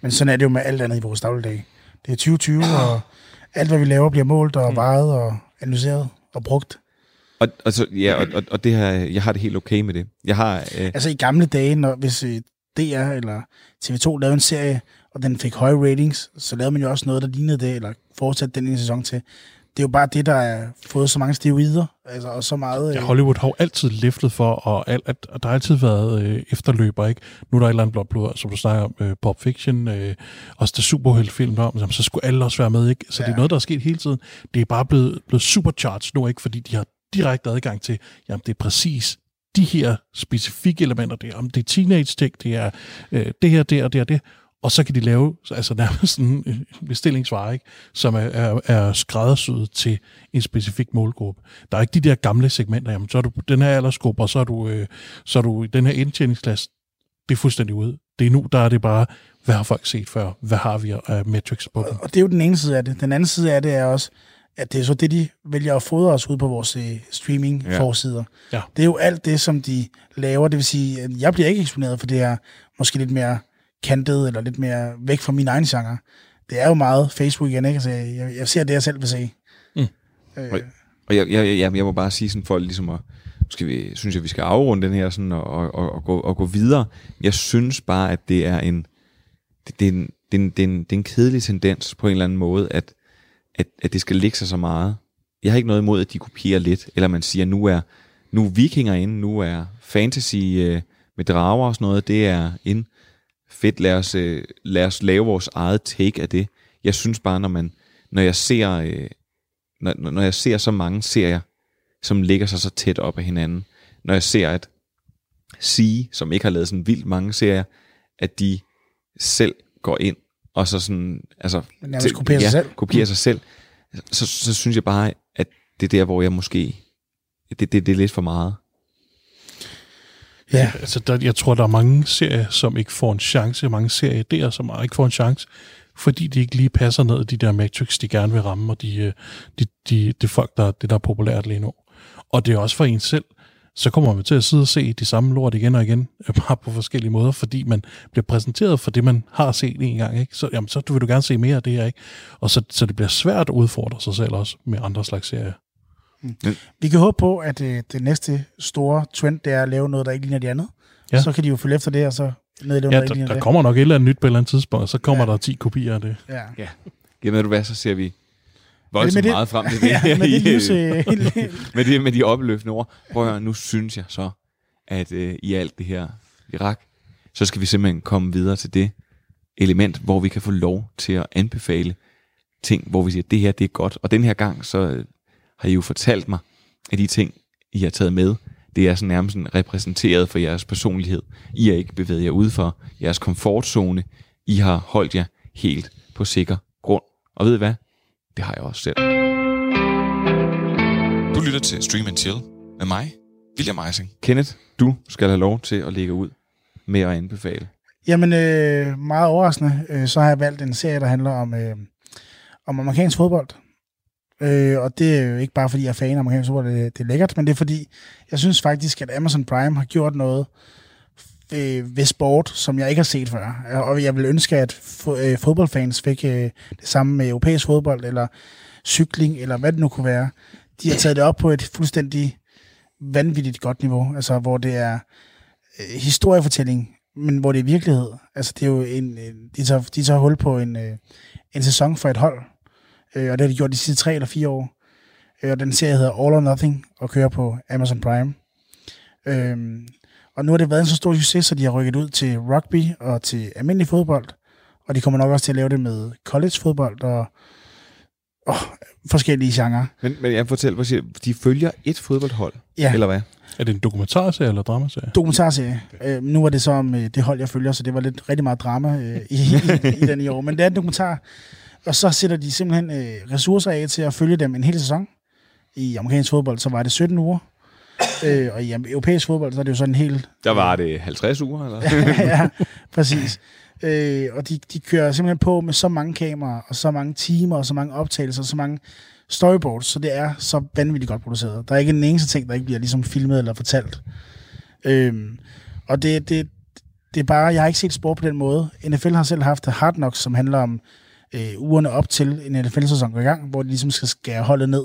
men sådan er det jo med alt andet i vores dagligdag. Det er tyve tyve, og alt, hvad vi laver, bliver målt og vejet og analyseret og brugt. Og, og, så, ja, og, og, og det her, jeg har det helt okay med det. Jeg har, øh... Altså i gamle dage, når, hvis D R eller T V to lavede en serie, og den fik høje ratings, så lavede man jo også noget, der lignede det, eller fortsatte den en sæson til. det er jo bare det, der har fået så mange steroider, altså, og så meget... Ja, Hollywood har altid leftet for, og, alt, at, og der har altid været øh, efterløber, ikke? Nu er der et eller andet blotblod, som du snakker om, øh, Pop Fiction, øh, også der superheltfilm om, så skulle alle også være med, ikke? Så ja. Det er noget, der er sket hele tiden. Det er bare blevet, blevet supercharged nu, ikke? Fordi de har direkte adgang til, jamen det er præcis de her specifikke elementer, det er, om det er teenage-ting, det er øh, det her, det og det og det. Og så kan de lave altså nærmest en bestillingsvare, ikke? Som er, er, er skræddersyet til en specifik målgruppe. Der er ikke de der gamle segmenter, jamen så er du den her aldersgruppe, og så er du, øh, så er du den her indtjeningsklasse. Det er fuldstændig ude. Det er nu, der er det bare, hvad har folk set før? Hvad har vi af metrics på dem? Og det er jo den ene side af det. Den anden side af det er også, at det er så det, de vælger at fodre os ud på vores øh, streaming-forsider. Ja. Ja. Det er jo alt det, som de laver. Det vil sige, at jeg bliver ikke eksponeret for det her måske lidt mere kantet, eller lidt mere væk fra min egen genre. Det er jo meget Facebook igen, ikke? Altså, jeg, jeg ser det, jeg selv vil se. Mm. Øh. Og, og jeg, jeg, jeg, jeg må bare sige sådan, for ligesom at, skal vi, synes jeg, vi skal afrunde den her, sådan, og, og, og, og, gå, og gå videre. Jeg synes bare, at det er en, det, det er en, det er en, det er en, det er en kedelig tendens, på en eller anden måde, at, at, at det skal lægge sig så meget. Jeg har ikke noget imod, at de kopierer lidt, eller man siger, nu er, nu er vikinger inde, nu er fantasy øh, med drager og sådan noget, det er inde. Fedt, lad os, øh, lad os lave vores eget take af det. Jeg synes bare, når man, når jeg ser, øh, når, når jeg ser så mange serier, som ligger sig så tæt op af hinanden, når jeg ser at sige, som ikke har lavet sådan vildt mange serier, at de selv går ind og så sådan, altså til, kopierer, ja, sig selv. kopierer sig selv, så, så synes jeg bare, at det er der, hvor jeg måske, det, det, det er lidt for meget. Ja. Altså, der, jeg tror, der er mange serier, som ikke får en chance, mange serier, som ikke får en chance, fordi de ikke lige passer ned i de der metrics, de gerne vil ramme, og de, de, de, de folk, der, det der er populært lige nu. Og det er også for en selv, så kommer man til at sidde og se de samme lort igen og igen, bare på forskellige måder, fordi man bliver præsenteret for det, man har set en gang, ikke? Så, jamen, så vil du gerne se mere af det her, ikke? Og så, så det bliver svært at udfordre sig selv også med andre slags serier. Mm. Vi kan håbe på, at øh, det næste store trend, det er at lave noget, der ikke ligner det andet. Ja. Så kan de jo følge efter det, og så nedleve ja, noget, der, der, der det. Kommer nok et eller andet nyt på et eller andet tidspunkt, så kommer ja. Der ti kopier af det. Ja. Ja. Jamen, ved du hvad, så ser vi voldsomt meget frem til det. Ja, med, det med, det, med de opløftende ord. Prøv at høre, nu synes jeg så, at øh, i alt det her Irak, så skal vi simpelthen komme videre til det element, hvor vi kan få lov til at anbefale ting, hvor vi siger, at det her, det er godt. Og den her gang, så... har I jo fortalt mig, at de ting, I har taget med, det er sådan nærmest sådan repræsenteret for jeres personlighed. I har ikke bevæget jer ud for jeres komfortzone. I har holdt jer helt på sikker grund. Og ved I hvad? Det har jeg også selv. Du lytter til Stream and Chill med mig, William Majsing. Kenneth, du skal have lov til at lægge ud med at anbefale. Jamen, øh, meget overraskende, øh, så har jeg valgt en serie, der handler om, øh, om amerikansk fodbold. Øh, og det er jo ikke bare fordi jeg er fan af amerikansk fodbold, det, det er lækkert, men det er fordi jeg synes faktisk, at Amazon Prime har gjort noget øh, ved sport, som jeg ikke har set før. Og jeg vil ønske, at fo- øh, fodboldfans fik øh, det samme med europæisk fodbold, eller cykling, eller hvad det nu kunne være. De har taget det op på et fuldstændig vanvittigt godt niveau, altså hvor det er øh, historiefortælling, men hvor det er virkelighed. Altså det er jo en, øh, de, tager, de tager hul på en, øh, en sæson for et hold. Og det har de gjort de sidste tre eller fire år. Og den serie hedder All or Nothing, og kører på Amazon Prime. Øhm, og nu har det været en så stor succes, så de har rykket ud til rugby og til almindelig fodbold. Og de kommer nok også til at lave det med collegefodbold og åh, forskellige genrer. Men, men jeg fortæller, hvad siger du? De følger et fodboldhold, ja. Eller hvad? Er det en dokumentarserie eller dramaserie? Dokumentarserie. Okay. Øh, nu er det så om øh, det hold, jeg følger, så det var lidt rigtig meget drama øh, i, i, i den i år. Men det er en dokumentar. Og så sætter de simpelthen øh, ressourcer af til at følge dem en hel sæson. I amerikansk fodbold, så var det sytten uger. Øh, og i europæisk fodbold, så er det jo sådan en hel... Der var det halvtreds uger, eller? Ja, præcis. Øh, og de, de kører simpelthen på med så mange kameraer, og så mange timer, og så mange optagelser, og så mange storyboards, så det er så vanvittigt godt produceret. Der er ikke en eneste ting, der ikke bliver ligesom filmet eller fortalt. Øh, og det, det, det er bare... Jeg har ikke set sport på den måde. N F L har selv haft Hard Knocks, som handler om Øh, ugerne op til en N F L-sæson går i gang, hvor de ligesom skal skære holdet ned.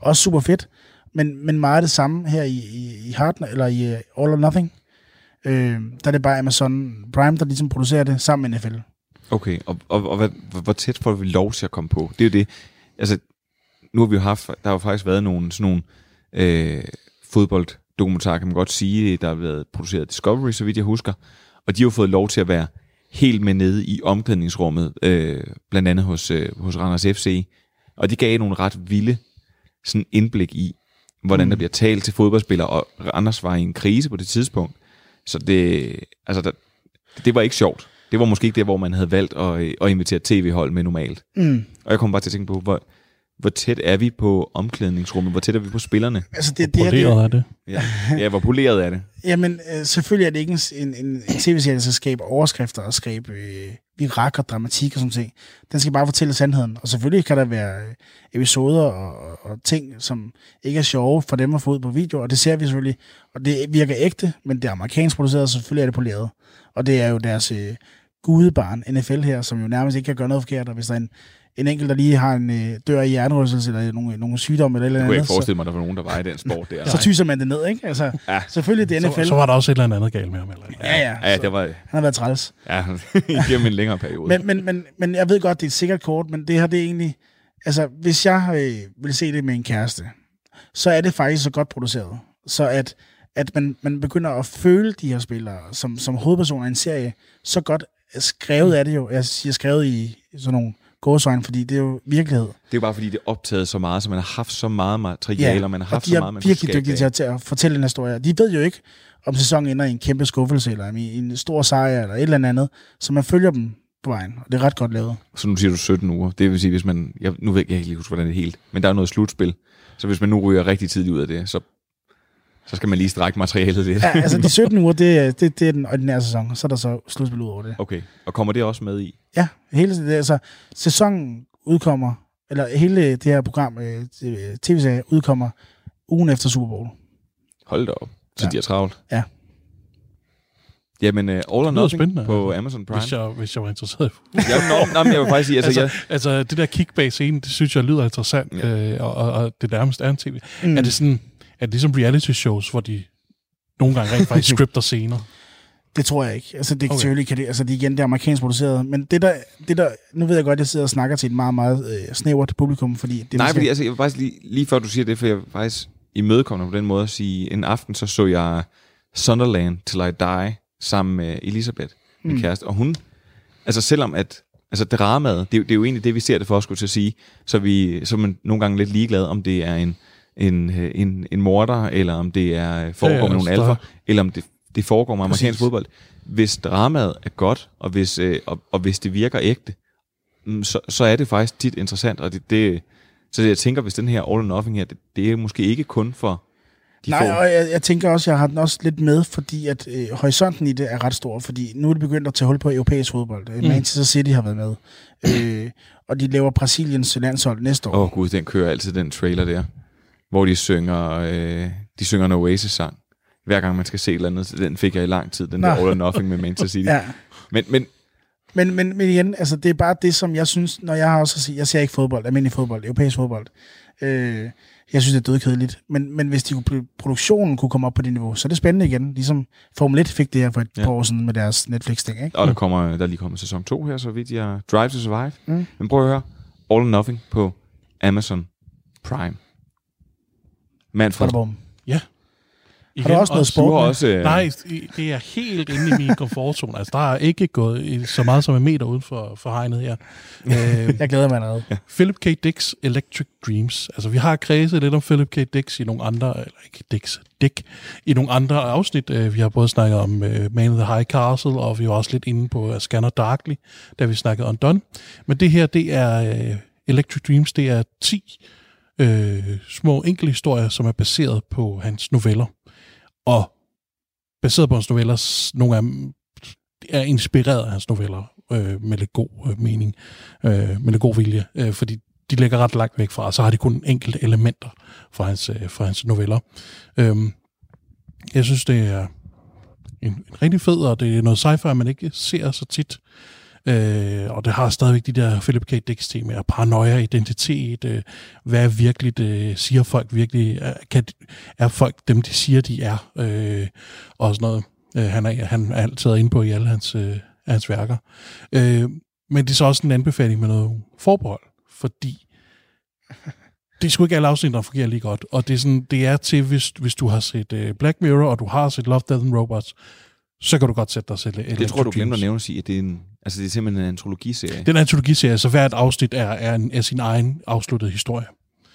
Også super fedt, men, men meget det samme her i, i, i Hard, eller i All or Nothing. Øh, der er det bare Amazon Prime, der ligesom producerer det sammen med N F L. Okay, og, og, og hvad, hvor tæt får vi lov til at komme på? Det er jo det. Altså, nu har vi jo haft, der har jo faktisk været nogle sådan nogle øh, fodbolddokumentarer, kan man godt sige, der har været produceret Discovery, så vidt jeg husker, og de har jo fået lov til at være helt med nede i omklædningsrummet, øh, blandt andet hos, øh, hos Randers F C, og det gav nogle ret vilde sådan indblik i, hvordan mm. der bliver talt til fodboldspillere, og Randers var i en krise på det tidspunkt, så det, altså der, det var ikke sjovt. Det var måske ikke det, hvor man havde valgt at, at invitere tv-hold med normalt. Mm. Og jeg kommer bare til at tænke på, hvor, hvor tæt er vi på omklædningsrummet? Hvor tæt er vi på spillerne? Altså det, hvor det, poleret det, er det? Ja. ja, hvor poleret er det? Jamen, øh, selvfølgelig er det ikke en, en, en tv-serie, der skal skabe overskrifter og skabe øh, virak og dramatik og sådan ting. Den skal bare fortælle sandheden. Og selvfølgelig kan der være episoder og, og ting, som ikke er sjove for dem at få ud på video, og det ser vi selvfølgelig. Og det virker ægte, men det er amerikansk produceret, så selvfølgelig er det poleret. Og det er jo deres... Øh, gudebarn, N F L her, som jo nærmest ikke kan gøre noget forkert, og hvis der er en, en enkelt, der lige har en øh, dør i hjernerystelse, eller nogle, nogle sygdomme, eller et eller andet. Jeg kunne ikke forestille mig, at der var nogen, der var i den sport der. Så tyser man det ned, ikke? Altså, ja. Selvfølgelig det N F L. Så, så var der også et eller andet galt med ham, eller? Ja, ja. ja, ja det var... Han har været træls. Ja, igennem en længere periode. men, men, men, men jeg ved godt, det er et sikkert kort, men det her, det er egentlig... Altså, hvis jeg øh, vil se det med en kæreste, så er det faktisk så godt produceret, så at at man, man begynder at føle de her spillere som, som hovedpersoner i en serie, så godt skrevet er det jo. Jeg siger skrevet i sådan nogle gåsøjne, fordi det er jo virkelighed. Det er jo bare fordi, det er optaget så meget, så man har haft så meget materiale, ja, og man har haft så meget, man har virkelig dygtige til at, til at fortælle en historie. De ved jo ikke, om sæsonen ender i en kæmpe skuffelse, eller i en stor sejr, eller et eller andet, så man følger dem på vejen, og det er ret godt lavet. Så nu siger du sytten uger, det vil sige, hvis man, jeg, nu ved jeg ikke lige huske, hvordan det er helt, men der er noget slutspil, så hvis man nu ryger rigtig tidligt ud af det, så Så skal man lige strække materialet lidt. Ja, altså de sytten uger, det, det, det er den ordinære sæson, og så er der så slutspil ud over det. Okay, og kommer det også med i? Ja, hele det, altså sæsonen udkommer, eller hele det her program, tv-serien udkommer ugen efter Super Bowl. Hold da op, så ja. De er travlt. Ja. Jamen, uh, All or Nothing på Amazon Prime. Hvis jeg, hvis jeg var interesseret i det. Jamen, jeg vil faktisk sige... Altså, altså, jeg... altså det der kickbase-scene, det synes jeg lyder interessant, ja. øh, og, og, og det nærmest er en tv. Mm. Er det sådan... Er det ligesom reality shows, hvor de nogle gange rent faktisk scripter scener? Det tror jeg ikke. Altså det okay. Selvfølgelig kan det, altså det igen det er amerikansk produceret, men det der det der nu ved jeg godt, jeg sidder og snakker til et meget meget øh, snævert publikum, fordi det, nej, fordi altså jeg vil faktisk lige, lige før du siger det, for jeg vil faktisk imødekommende på den måde at sige, en aften så så jeg Sunderland Till I Die sammen med Elisabeth, min mm. kæreste, og hun altså selvom at altså dramaet, det, det er jo egentlig det vi ser det for at skulle til at sige, så vi så man nogle gange lidt ligeglade om det er en En, en, en morder, eller om det er foregår ja, ja, med nogle alfa, eller om det, det foregår med amerikansk fodbold. Hvis dramaet er godt, og hvis, øh, og, og hvis det virker ægte, så, så er det faktisk tit interessant. Og det, det, så jeg tænker, hvis den her All or Nothing her, det, det er måske ikke kun for de nej, få. Og jeg, jeg tænker også, jeg har den også lidt med, fordi at øh, horisonten i det er ret stor, fordi nu er det begyndt at tage hul på europæisk fodbold. Mm. Manchester City har været med, øh, og de laver Brasiliens landshold næste år. Åh oh, gud, den kører altid, den trailer der. Hvor de synger, øh, de synger en Oasis-sang. Hver gang man skal se et eller andet, den fik jeg i lang tid, den Nå. Der All or Nothing med Manchester City. Ja. Men, men, men, men, men igen, altså, det er bare det, som jeg synes, når jeg har også at sige, jeg ser ikke fodbold, almindelig fodbold, europæisk fodbold. Øh, jeg synes, det er dødkedeligt. Men, men hvis de, produktionen kunne komme op på det niveau, så er det spændende igen. Ligesom Formel et fik det her for et ja. Par år siden med deres Netflix-ting. Ikke? Og der, kommer, der er lige kommet sæson to her, så vidt jeg Drive to Survive. Mm. Men prøv at høre, All or Nothing på Amazon Prime. Manfred. Ja. Igen, har du også noget sport? Du har også, øh... Nej, det er helt inde i min komfortzone. Altså, der er ikke gået så meget som en meter uden for, for hegnet her. øh, Jeg glæder mig allerede. Ja. Philip K. Dicks Electric Dreams. Altså, vi har kredset lidt om Philip K. Dicks i nogle andre, eller ikke Dicks, Dick, i nogle andre afsnit. Vi har både snakket om Man in the High Castle, og vi var også lidt inde på Scanner Darkly, da vi snakkede om Undone. Men det her, det er Electric Dreams, det er ti Øh, små enkelte historier, som er baseret på hans noveller. Og baseret på hans noveller, nogle af dem er inspireret af hans noveller, øh, med lidt god øh, mening, øh, med lidt god vilje, øh, fordi de ligger ret langt væk fra, og så har de kun enkelte elementer fra hans, øh, fra hans noveller. Øh, jeg synes, det er en, en rigtig fed, og det er noget sci-fi, man ikke ser så tit. Øh, og det har stadigvæk de der Philip K. Dick temaer, paranoia, identitet, øh, hvad er virkeligt, øh, siger folk virkelig, er, kan, er folk dem, de siger, de er, øh, og sådan noget. Øh, han, er, han er altid inde på i alle hans, øh, hans værker. Øh, men det er så også en anbefaling med noget forbehold, fordi det er sgu ikke alle afsnit, der fungerer lige godt. Og det er, sådan, det er til, hvis, hvis du har set uh, Black Mirror, og du har set Love, Death and Robots, så kan du godt sætte dig selv. Det Electric tror du glemmer at nævne sig, at det er, en, altså, det er simpelthen en antologiserie. Det er en antologiserie, så hvert afsnit er, er, en, er sin egen afsluttede historie.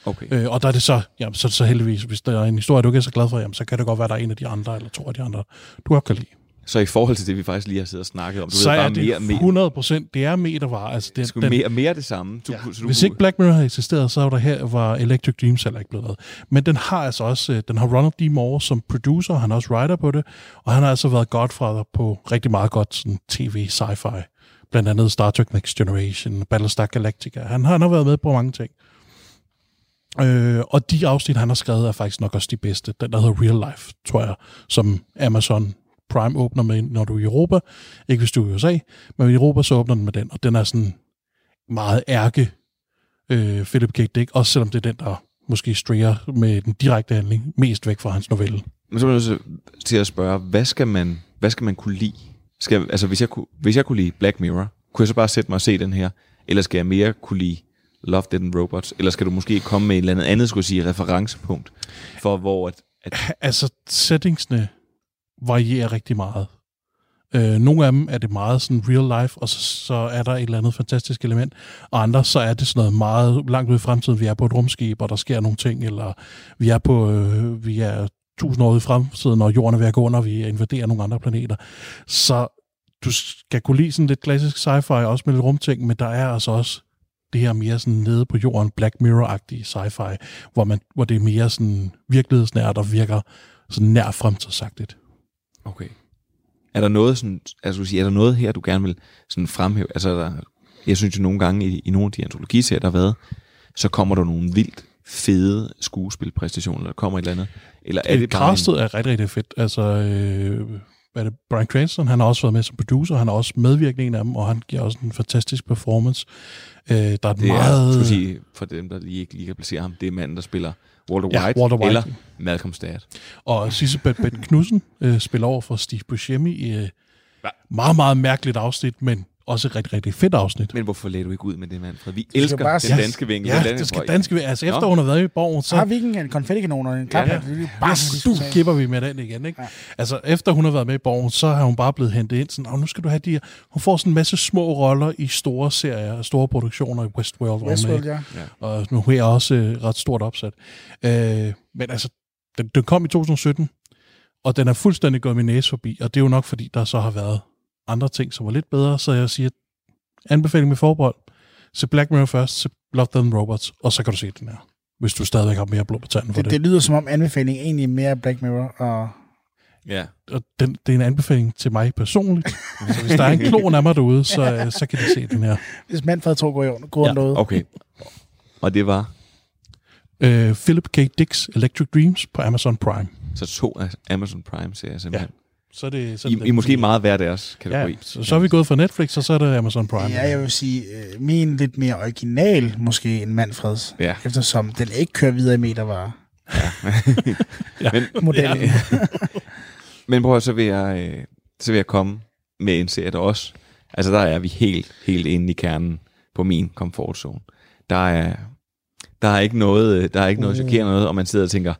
Okay. Øh, og der er det så, jamen, så, så heldigvis, hvis der er en historie, du ikke er så glad for, jamen, så kan det godt være, at der er en af de andre, eller to af de andre, du godt kan lide. Så i forhold til det, vi faktisk lige har siddet og snakket om, du så ved, er det hundrede procent, det er metervare. Altså, det er mere, mere det samme. Du, ja. du, Hvis ikke Black Mirror havde eksisteret, så var der her, var Electric Dreams heller ikke blevet lavet. Men den har altså også, den har Ronald D. Moore som producer, han er også writer på det, og han har altså været godfather på rigtig meget godt sådan, tv, sci-fi, blandt andet Star Trek Next Generation, Battlestar Galactica. Han har, han har været med på mange ting. Øh, og de afsnit, han har skrevet, er faktisk nok også de bedste. Den, der hedder Real Life, tror jeg, som Amazon Prime åbner med, når du er i Europa. Ikke hvis du er i U S A, men i Europa, så åbner den med den. Og den er sådan meget ærke øh, Philip K. Dick, også selvom det er den, der måske streger med den direkte handling mest væk fra hans novelle. Men så er man også til at spørge, hvad skal man, hvad skal man kunne lide? Skal, altså, hvis jeg, kunne, hvis jeg kunne lide Black Mirror, kunne jeg så bare sætte mig og se den her? Eller skal jeg mere kunne lide Love, Death and Robots? Eller skal du måske komme med et eller andet andet, skulle jeg sige, referencepunkt for, hvor at, at altså, settingsne varierer rigtig meget. Øh, nogle af dem er det meget sådan real life, og så, så er der et eller andet fantastisk element, og andre, så er det sådan noget meget langt ud i fremtiden. Vi er på et rumskib, og der sker nogle ting, eller vi er på, øh, vi er tusind år ude i fremtiden, og jorden er ved at gå under, og vi invaderer nogle andre planeter. Så du skal kunne lide sådan lidt klassisk sci-fi, også med lidt rumting, men der er altså også det her mere sådan nede på jorden, Black Mirror-agtige sci-fi, hvor, man, hvor det er mere sådan virkelighedsnært og virker sådan nær fremtidsagtigt. Okay. Er der noget sådan, altså sige, er der noget her, du gerne vil sådan fremhæve? Altså, der, jeg synes jo nogle gange i, i nogle af de antologiserier, der har været, så kommer der nogle vildt fede skuespilpræstationer, eller kommer et eller andet. Eller er det, det bare castet en er rigtig, rigtig fedt. Altså, øh, hvad er det? Bryan Cranston, han har også været med som producer, han har også medvirket en af dem, og han giver også en fantastisk performance. Øh, der er det meget, er, skulle sige, for dem, der lige ikke lige kan placere ham, det er manden, der spiller Walter White, ja, Walter White, eller Malcolm Stad. Og Sissebeth Ben Knudsen øh, spiller over for Steve Buscemi i øh, meget, meget mærkeligt afsnit, men også et rigtig, rigtig fedt afsnit. Men hvorfor lagde du ikke ud med det, mand? For vi elsker bare den danske vinkel. Ja, det skal danske vinkel. Altså, efter hun har været i Borgen, så har vi ikke en konfettikanoner, en klap. Ja, ja. Du kipper vi med den igen, ikke? Ja. Altså, efter hun har været med i Borgen, så har hun bare blevet hentet ind. Sådan, nu skal du have de her. Hun får sådan en masse små roller i store serier, store produktioner i Westworld. Westworld, ja. Og nu er jeg også øh, ret stort opsat. Øh, men altså, den, den kom i to tusind sytten, og den er fuldstændig gået min næse forbi, og det er jo nok, fordi der så har været andre ting, som var lidt bedre, så jeg siger, anbefaling med forbehold, se Black Mirror først, se Love, Death and Robots, og så kan du se den her, hvis du stadigvæk har mere blod på tanden for det. Det, det lyder som om anbefaling egentlig mere Black Mirror, og ja. Og den, det er en anbefaling til mig personligt, så hvis der er en klon af mig derude, så, så kan de se den her. Hvis Manfred tror, går i orden, går ja. Okay. Og det var? Øh, Philip K. Dick's Electric Dreams på Amazon Prime. Så to Amazon Prime-serier simpelthen. Ja. Så det, så I, I måske meget hver deres kategori. Ja, så, så er vi gået fra Netflix, og så er det Amazon Prime. Ja, jeg vil sige, øh, min lidt mere original måske end Manfreds, ja. Eftersom den ikke kører videre i metervarer. Ja. ja. Men, modellen. Ja. Men prøv at så vil, jeg, øh, så vil jeg komme med en serie, der også. Altså der er vi helt, helt inde i kernen på min komfortzone. Der er, der er ikke noget, der er ikke uh. noget chokerende noget, og man sidder og tænker,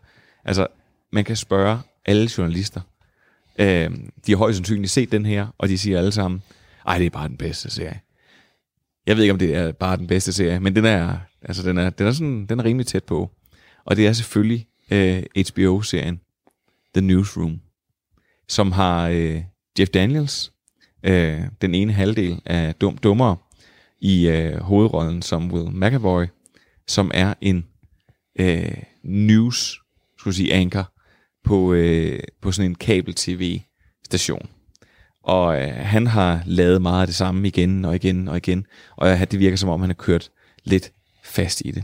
altså man kan spørge alle journalister, Øh, de har højst sandsynligt set den her, og de siger alle sammen, ej, det er bare den bedste serie. Jeg ved ikke, om det er bare den bedste serie, men den er, altså, den er, den er, sådan, den er rimelig tæt på. Og det er selvfølgelig øh, H B O-serien The Newsroom, som har øh, Jeff Daniels, øh, den ene halvdel af dum dummere, i øh, hovedrollen som Will McAvoy, som er en øh, news, skulle sige, anchor, På, øh, på sådan en kabel-tv-station. Og øh, han har lavet meget af det samme igen og igen og igen, og øh, det virker som om, han har kørt lidt fast i det.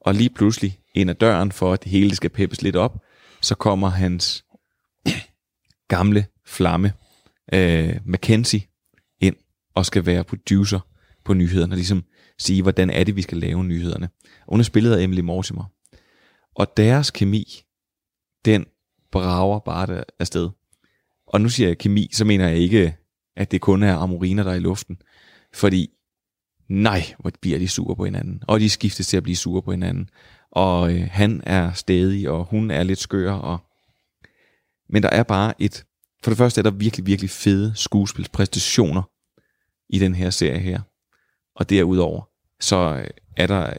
Og lige pludselig, ind ad døren, for at det hele skal peppes lidt op, så kommer hans gamle flamme, øh, Mackenzie, ind og skal være producer på nyhederne, og ligesom sige, hvordan er det, vi skal lave nyhederne. Hun er spillet af Emily Mortimer. Og deres kemi, den brager bare der afsted. Og nu siger jeg kemi, så mener jeg ikke, at det kun er amoriner, der er i luften. Fordi, nej, hvor bliver de sure på hinanden. Og de skiftes til at blive sure på hinanden. og øh, han er stædig, og hun er lidt skør, og... men der er bare et... For det første er der virkelig, virkelig fede skuespilspræstationer i den her serie her. Og derudover, så er der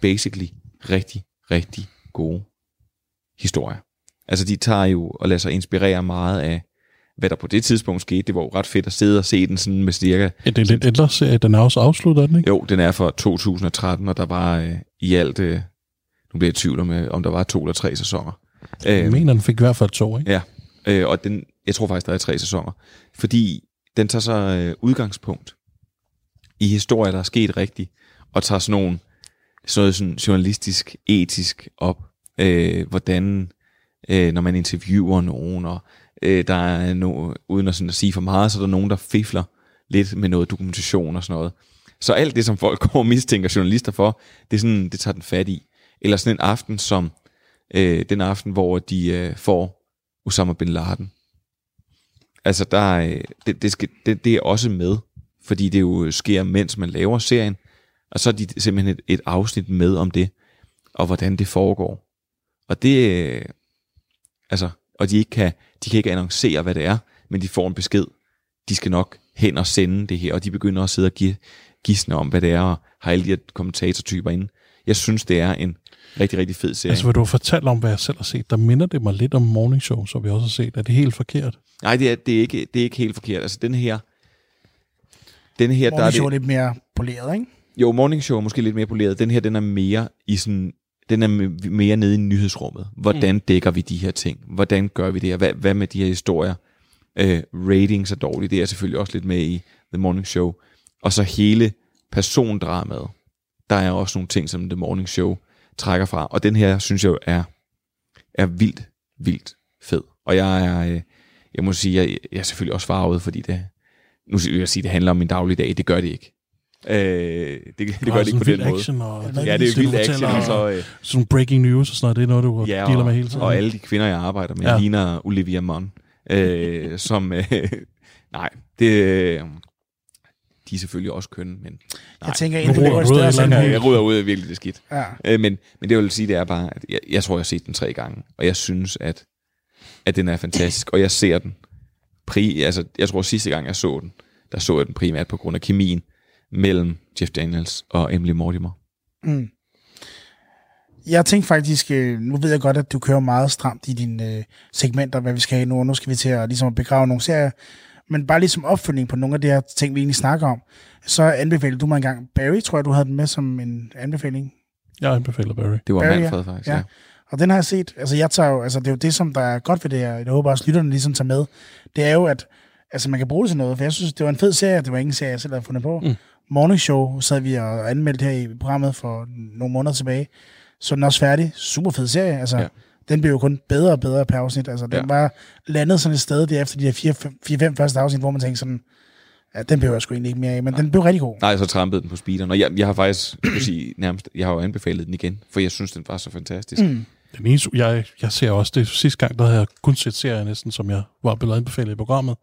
basically rigtig, rigtig gode historier. Altså de tager jo og lader sig inspirere meget af, hvad der på det tidspunkt skete. Det var jo ret fedt at sidde og se den sådan med cirka... Ja, det er lidt ældre serie. Den er også afsluttet, den, ikke? Jo, den er fra to tusind og tretten, og der var øh, i alt... Øh, nu bliver jeg i tvivl om, øh, om der var to eller tre sæsoner. Jeg øh, mener, den fik i hvert fald to, ikke? Ja. Øh, og den, jeg tror faktisk, der er tre sæsoner, fordi den tager så øh, udgangspunkt i historier, der er sket rigtigt, og tager sådan nogle, sådan noget sådan journalistisk, etisk op, øh, hvordan, øh, når man interviewer nogen, og øh, der er no, uden at, sådan at sige for meget, så er der nogen, der fifler lidt med noget dokumentation og sådan noget. Så alt det, som folk går og mistænker journalister for, det, er sådan, det tager den fat i. Eller sådan en aften, som øh, den aften, hvor de øh, får Osama bin Laden. Altså der, det, det, skal, det, det er også med, fordi det jo sker, mens man laver serien, og så er de simpelthen et, et afsnit med om det, og hvordan det foregår. Og det, altså, og de ikke kan, de kan ikke annoncere, hvad det er, men de får en besked. De skal nok hen og sende det her, og de begynder at sidde og give gisne om, hvad det er, og har alle de her kommentatortyper inde. Jeg synes, det er en rigtig, rigtig fed serie. Altså, hvad du har fortalt om, hvad jeg selv har set, der minder det mig lidt om Morning Show, så vi også har set. Er det helt forkert? Nej, det er, det er, ikke, det er ikke helt forkert. Altså, den her... Den her Morning der er Show er lidt mere poleret, ikke? Jo, Morning Show er måske lidt mere poleret. Den her, den er mere i sådan... Den er mere nede i nyhedsrummet. Hvordan mm. dækker vi de her ting? Hvordan gør vi det her? Hvad, hvad med de her historier? Øh, ratings er dårlige. Det er selvfølgelig også lidt med i The Morning Show. Og så hele persondramaet. Der er også nogle ting, som The Morning Show trækker fra, og den her, synes jeg jo, er, er vildt, vildt fed. Og jeg er, jeg må sige, jeg, jeg er selvfølgelig også farvet, fordi det, nu vil jeg sige, det handler om min dagligdag, det gør det ikke. Øh, det det gør det ikke på den måde. Og, ja, ja, det er vildt action. Og så, øh, sådan breaking news og sådan noget, det er noget, du ja, dealer med hele tiden. Og alle de kvinder, jeg arbejder med, ja. Ligner Olivia Munn, øh, som, øh, nej, det... De er selvfølgelig også kønne, men... Nej. Jeg tænker, at jeg ruder ud af virkelig det skidt. Ja. Øh, men, men det vil sige, det er bare, at jeg, jeg tror, jeg har set den tre gange, og jeg synes, at, at den er fantastisk, og jeg ser den. Pri, altså, jeg tror, sidste gang, jeg så den, der så jeg den primært på grund af kemien mellem Jeff Daniels og Emily Mortimer. Mm. Jeg tænkte faktisk, nu ved jeg godt, at du kører meget stramt i dine segmenter, hvad vi skal have nu, og nu skal vi til at, ligesom at begrave nogle serier, men bare ligesom opfølgning på nogle af de her ting, vi egentlig snakker om, så anbefaler du mig engang Barry, tror jeg, du havde den med som en anbefaling. Jeg anbefaler Barry. Det var Barry, Manfred, ja. Faktisk, ja. ja. Og den har jeg set. Altså, jeg tager jo, altså, det er jo det, som der er godt ved det her, jeg håber også, lytterne ligesom tager med. Det er jo, at altså, man kan bruge det til noget, for jeg synes, det var en fed serie, det var ingen serie, jeg selv havde fundet på. Mm. Morning Show sad vi og anmeldte her i programmet for nogle måneder tilbage, så den er også færdig. Super fed serie, altså. Ja. Den blev jo kun bedre og bedre per afsnit. Altså, den ja. var landet sådan et sted der efter de her fire fem første afsnit, hvor man tænkte sådan, ja, den blev jeg sgu egentlig ikke mere af, men nej. Den blev rigtig god. Nej, så trampede den på speederen, og jeg, jeg har faktisk, jeg vil sige, nærmest, jeg har jo anbefalet den igen, for jeg synes, den var så fantastisk. Mm. Den eneste, jeg, jeg ser også det sidste gang, der havde jeg kun set serier næsten, som jeg var blevet anbefalet i programmet,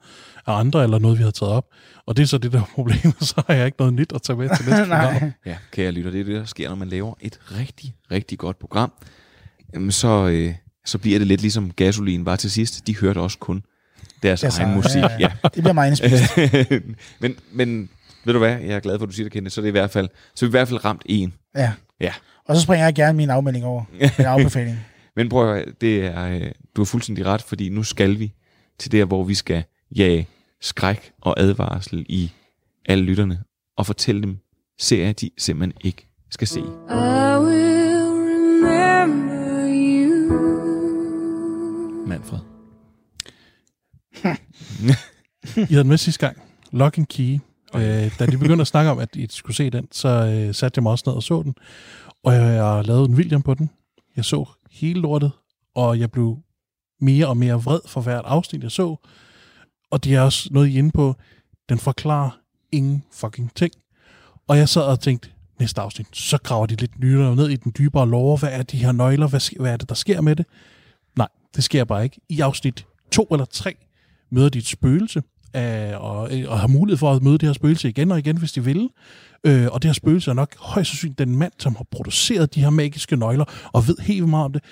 af andre eller noget, vi havde taget op. Og det er så det der problem, så har jeg ikke noget nyt at tage med til næste program. Ja, kære lytter, det er det, der sker, når man laver et rigtig, rigtig godt program. Jamen så, øh, så bliver det lidt ligesom Gasolin var til sidst. De hørte også kun deres egen ja, musik. Ja, ja. Ja. Det bliver meget indspist. men, men ved du hvad, jeg er glad for, at du siger det, Kenneth. Så er det i hvert fald, så er vi i hvert fald ramt en. Ja. Ja. Og så springer jeg gerne min afmelding over. Min afbefaling. Men prøv at, det er, du har fuldstændig ret, fordi nu skal vi til der, hvor vi skal jage skræk og advarsel i alle lytterne og fortælle dem serier, de simpelthen ikke skal se. Manfred. I havde den med sidste gang, Lock and Key. Okay. Øh, da de begyndte at snakke om, at I skulle se den, så øh, satte jeg mig også ned og så den. Og jeg, jeg lavede en William på den. Jeg så hele lortet, og jeg blev mere og mere vred for hvert afsnit, jeg så. Og det er også noget, I er inde på. Den forklarer ingen fucking ting. Og jeg sad og tænkte, næste afsnit, så graver de lidt nyere ned i den dybere lore. Hvad er de her nøgler? Hvad, hvad er det, der sker med det? Det sker bare ikke. I afsnit to eller tre møder de et spøgelse, af, og, og har mulighed for at møde det her spøgelse igen og igen, hvis de vil. Øh, og det her spøgelse er nok højst sandsynligt den mand, som har produceret de her magiske nøgler, og ved helt meget om det.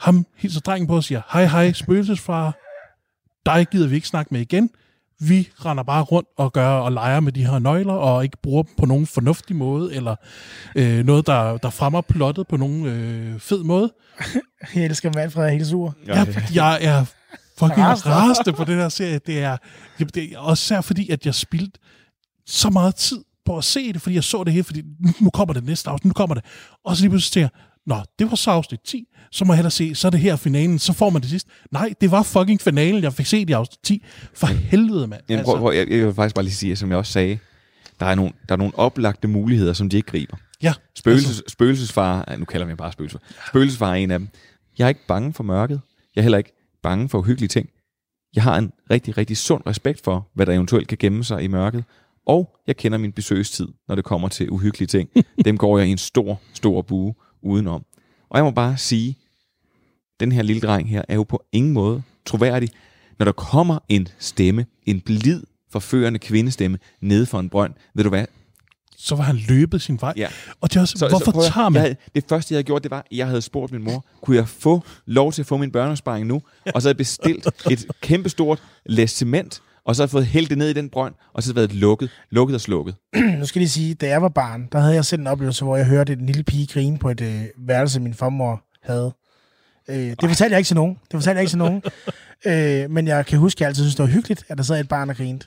Ham hilser drengen på og siger, hej hej, spøgelsesfar, dig gider vi ikke snakke med igen. Vi render bare rundt og gør og leger med de her nøgler, og ikke bruger dem på nogen fornuftig måde, eller øh, noget, der, der fremmer plottet på nogen øh, fed måde. Jeg elsker Manfred, jeg er helt sur. Jeg, jeg er fucking raste på den her serie. Det er, det er også særligt fordi, at jeg spildte så meget tid på at se det, fordi jeg så det her, fordi nu kommer det næste afsnit, nu kommer det. Og så lige pludselig tænker jeg, nå, det var så afsnit ti, så må jeg hellere se, så er det her finalen, så får man det sidste. Nej, det var fucking finalen, jeg fik set i afsnit ti. For helvede, mand. Jamen, prøv, prøv, jeg, jeg vil faktisk bare lige sige, som jeg også sagde, der er nogle, der er nogle oplagte muligheder, som de ikke griber. Ja. Spøgelses, altså. Spøgelsesfar, nu kalder man bare spøgelsesfar. Spøgelsesfar er en af dem. Jeg er ikke bange for mørket. Jeg er heller ikke bange for uhyggelige ting. Jeg har en rigtig, rigtig sund respekt for, hvad der eventuelt kan gemme sig i mørket. Og jeg kender min besøgstid, når det kommer til uhyggelige ting. Dem går jeg i en stor, stor bue udenom. Og jeg må bare sige, den her lille dreng her er jo på ingen måde troværdig. Når der kommer en stemme, en blid, forførende kvindestemme, nede for en brønd, ved du hvad? Så var han løbet sin vej. Ja. Og det er også, så, hvorfor så, tager man? Jeg, det første, jeg havde gjort, det var, at jeg havde spurgt min mor, kunne jeg få lov til at få min børneopsparing nu? Og så havde jeg bestilt et kæmpestort læsement, og så har jeg fået hældt det ned i den brønd, og så har det været lukket, lukket og slukket. Nu skal jeg lige sige, da jeg var barn, der havde jeg selv en oplevelse, hvor jeg hørte en lille pige grine på et øh, værelse, min farmor havde. Øh, det Ej. fortalte jeg ikke til nogen. Det fortalte jeg ikke til nogen. Øh, men jeg kan huske, at jeg altid synes, det var hyggeligt, at der sad et barn og grinte.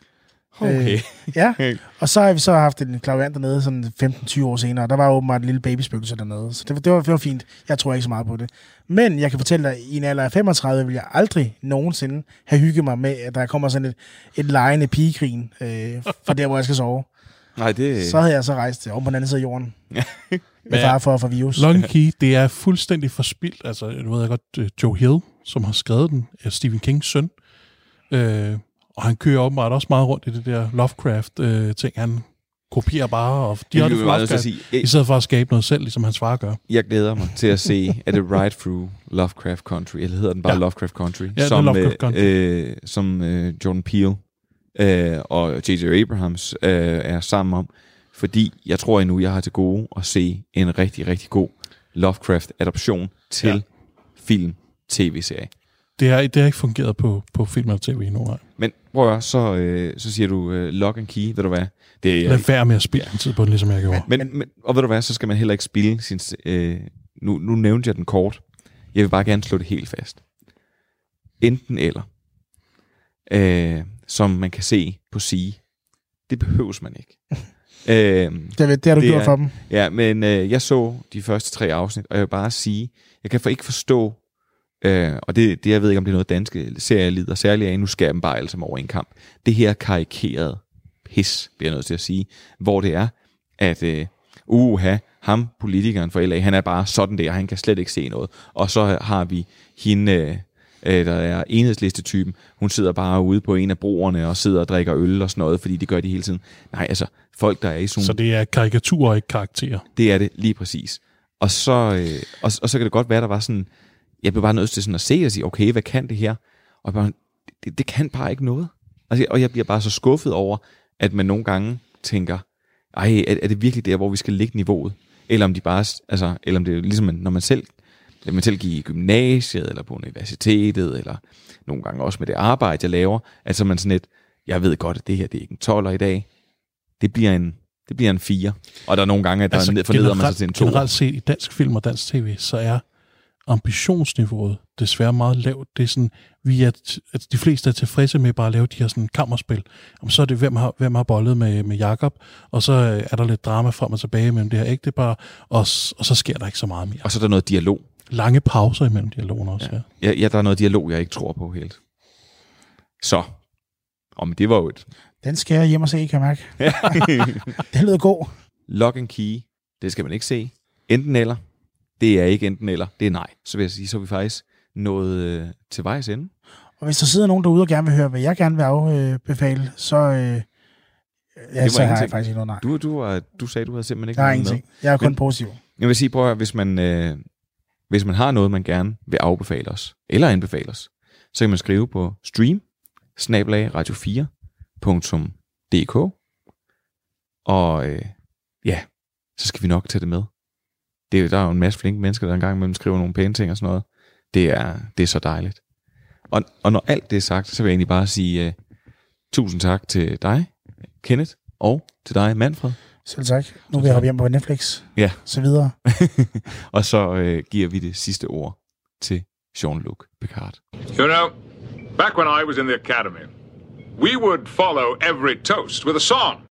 Okay. Øh, ja, og så har vi så haft en klaviant dernede, sådan femten tyve år senere, og der var åbenbart en lille babyspøgelse dernede. Så det, det, var, det var fint. Jeg tror ikke så meget på det. Men jeg kan fortælle dig, at i en alder af femogtredive vil jeg aldrig nogensinde have hygget mig med, at der kommer sådan et, et legende pigegrin øh, fra der, hvor jeg skal sove. Nej, det... Så havde jeg så rejst om på den anden side af jorden. Med far for, for virus. Long Key, det er fuldstændig forspildt. Altså, nu ved jeg godt, Joe Hill, som har skrevet den, er Stephen Kings søn. Øh... Og han kører åbenbart også meget rundt i det der Lovecraft-ting. Øh, han kopierer bare, og de har det Lovecraft, i stedet for at skabe noget selv, ligesom hans far gør. Jeg glæder mig til at se, er det Right Through Lovecraft Country, eller hedder den bare ja. Lovecraft Country, ja, som, Lovecraft Country. Øh, som øh, Jordan Peele øh, og J J Abrams øh, er sammen om. Fordi jeg tror endnu, jeg har til gode at se en rigtig, rigtig god Lovecraft-adoption til ja. film-tv-serie. Det har, det har ikke fungeret på, på film og tv endnu. Men prøv at så, øh, så siger du øh, lock and key, ved du hvad? Det er, lad være med at spille ja. en tid på den, ligesom jeg gjorde. Men, men, men, og ved du hvad, så skal man heller ikke spille sin... Øh, nu, nu nævnte jeg den kort. Jeg vil bare gerne slå det helt fast. Enten eller. Øh, som man kan se på sige. Det behøves man ikke. øh, det, det har du det gjort er, for dem. Ja, men øh, jeg så de første tre afsnit, og jeg vil bare sige, jeg kan for ikke forstå... Øh, og det, det, jeg ved ikke, om det er noget danske serier lider særligt af, nu skærer dem bare alle sammen over en kamp. Det her karikerede pis, bliver jeg nødt til at sige, hvor det er, at øh, uha, ham, politikeren for L A, han er bare sådan der, han kan slet ikke se noget. Og så har vi hende, øh, der er enhedslistetypen, hun sidder bare ude på en af broerne og sidder og drikker øl og sådan noget, fordi det gør de hele tiden. Nej, altså, folk der er i sådan... Så det er karikaturer, ikke karakterer? Det er det, lige præcis. Og så, øh, og, og så kan det godt være, der var sådan... Jeg blev bare nødt til sådan at se og sige, okay, hvad kan det her? Og bare, det, det kan bare ikke noget. Altså, og jeg bliver bare så skuffet over, at man nogle gange tænker, ej, er, er det virkelig der, hvor vi skal ligge niveauet? Eller om de bare, altså, eller om det er ligesom, når man selv, når man selv gik i gymnasiet, eller på universitetet, eller nogle gange også med det arbejde, jeg laver, at så man sådan et, jeg ved godt, at det her, det er ikke en tolver i dag. Det bliver en... Det bliver en fire. Og der er nogle gange, at der altså, er forneder man sig til en to. Generelt set i dansk film og dansk tv, så er ambitionsniveauet desværre meget lavt. Det er sådan, vi er t- at de fleste er tilfredse med bare at lave de her sådan kammerspil. Om så er det, hvem har, hvem har bollet med, med Jakob, og så er der lidt drama frem og tilbage mellem det her ægtepar, og, s- og så sker der ikke så meget mere. Og så er der noget dialog. Lange pauser imellem dialogen også, ja. Ja, ja, der er noget dialog, jeg ikke tror på helt. Så. Om det var jo et... Den skal jeg hjem og se, kan jeg mærke. Den lyder god. Lock and key, det skal man ikke se. Enten eller. Det er ikke enten eller, det er nej. Så vil jeg sige, så er vi faktisk nået øh, til vejs ende. Og hvis der sidder nogen derude og gerne vil høre, hvad jeg gerne vil afbefale, så, øh, ja, så har jeg faktisk ikke noget nej. Du, du, du sagde, du havde simpelthen ikke noget. Der er ingenting. Med. Jeg er kun Men, positiv. Jeg vil sige, prøv at, hvis man, øh, hvis man har noget, man gerne vil afbefale os, eller anbefale os, så kan man skrive på stream, snabel-a radio fire punktum d k. Og øh, ja, så skal vi nok tage det med. Det, der er jo en masse flinke mennesker, der engang imellem skriver nogle pæne ting og sådan noget. Det er, det er så dejligt. Og, og når alt det er sagt, så vil jeg egentlig bare sige øh, tusind tak til dig, Kenneth, og til dig, Manfred. Selv tak. Nu vil jeg hoppe hjem på Netflix. Ja. Så videre. Og så øh, giver vi det sidste ord til Jean-Luc Picard. You know, back when I was in the academy, we would follow every toast with a song.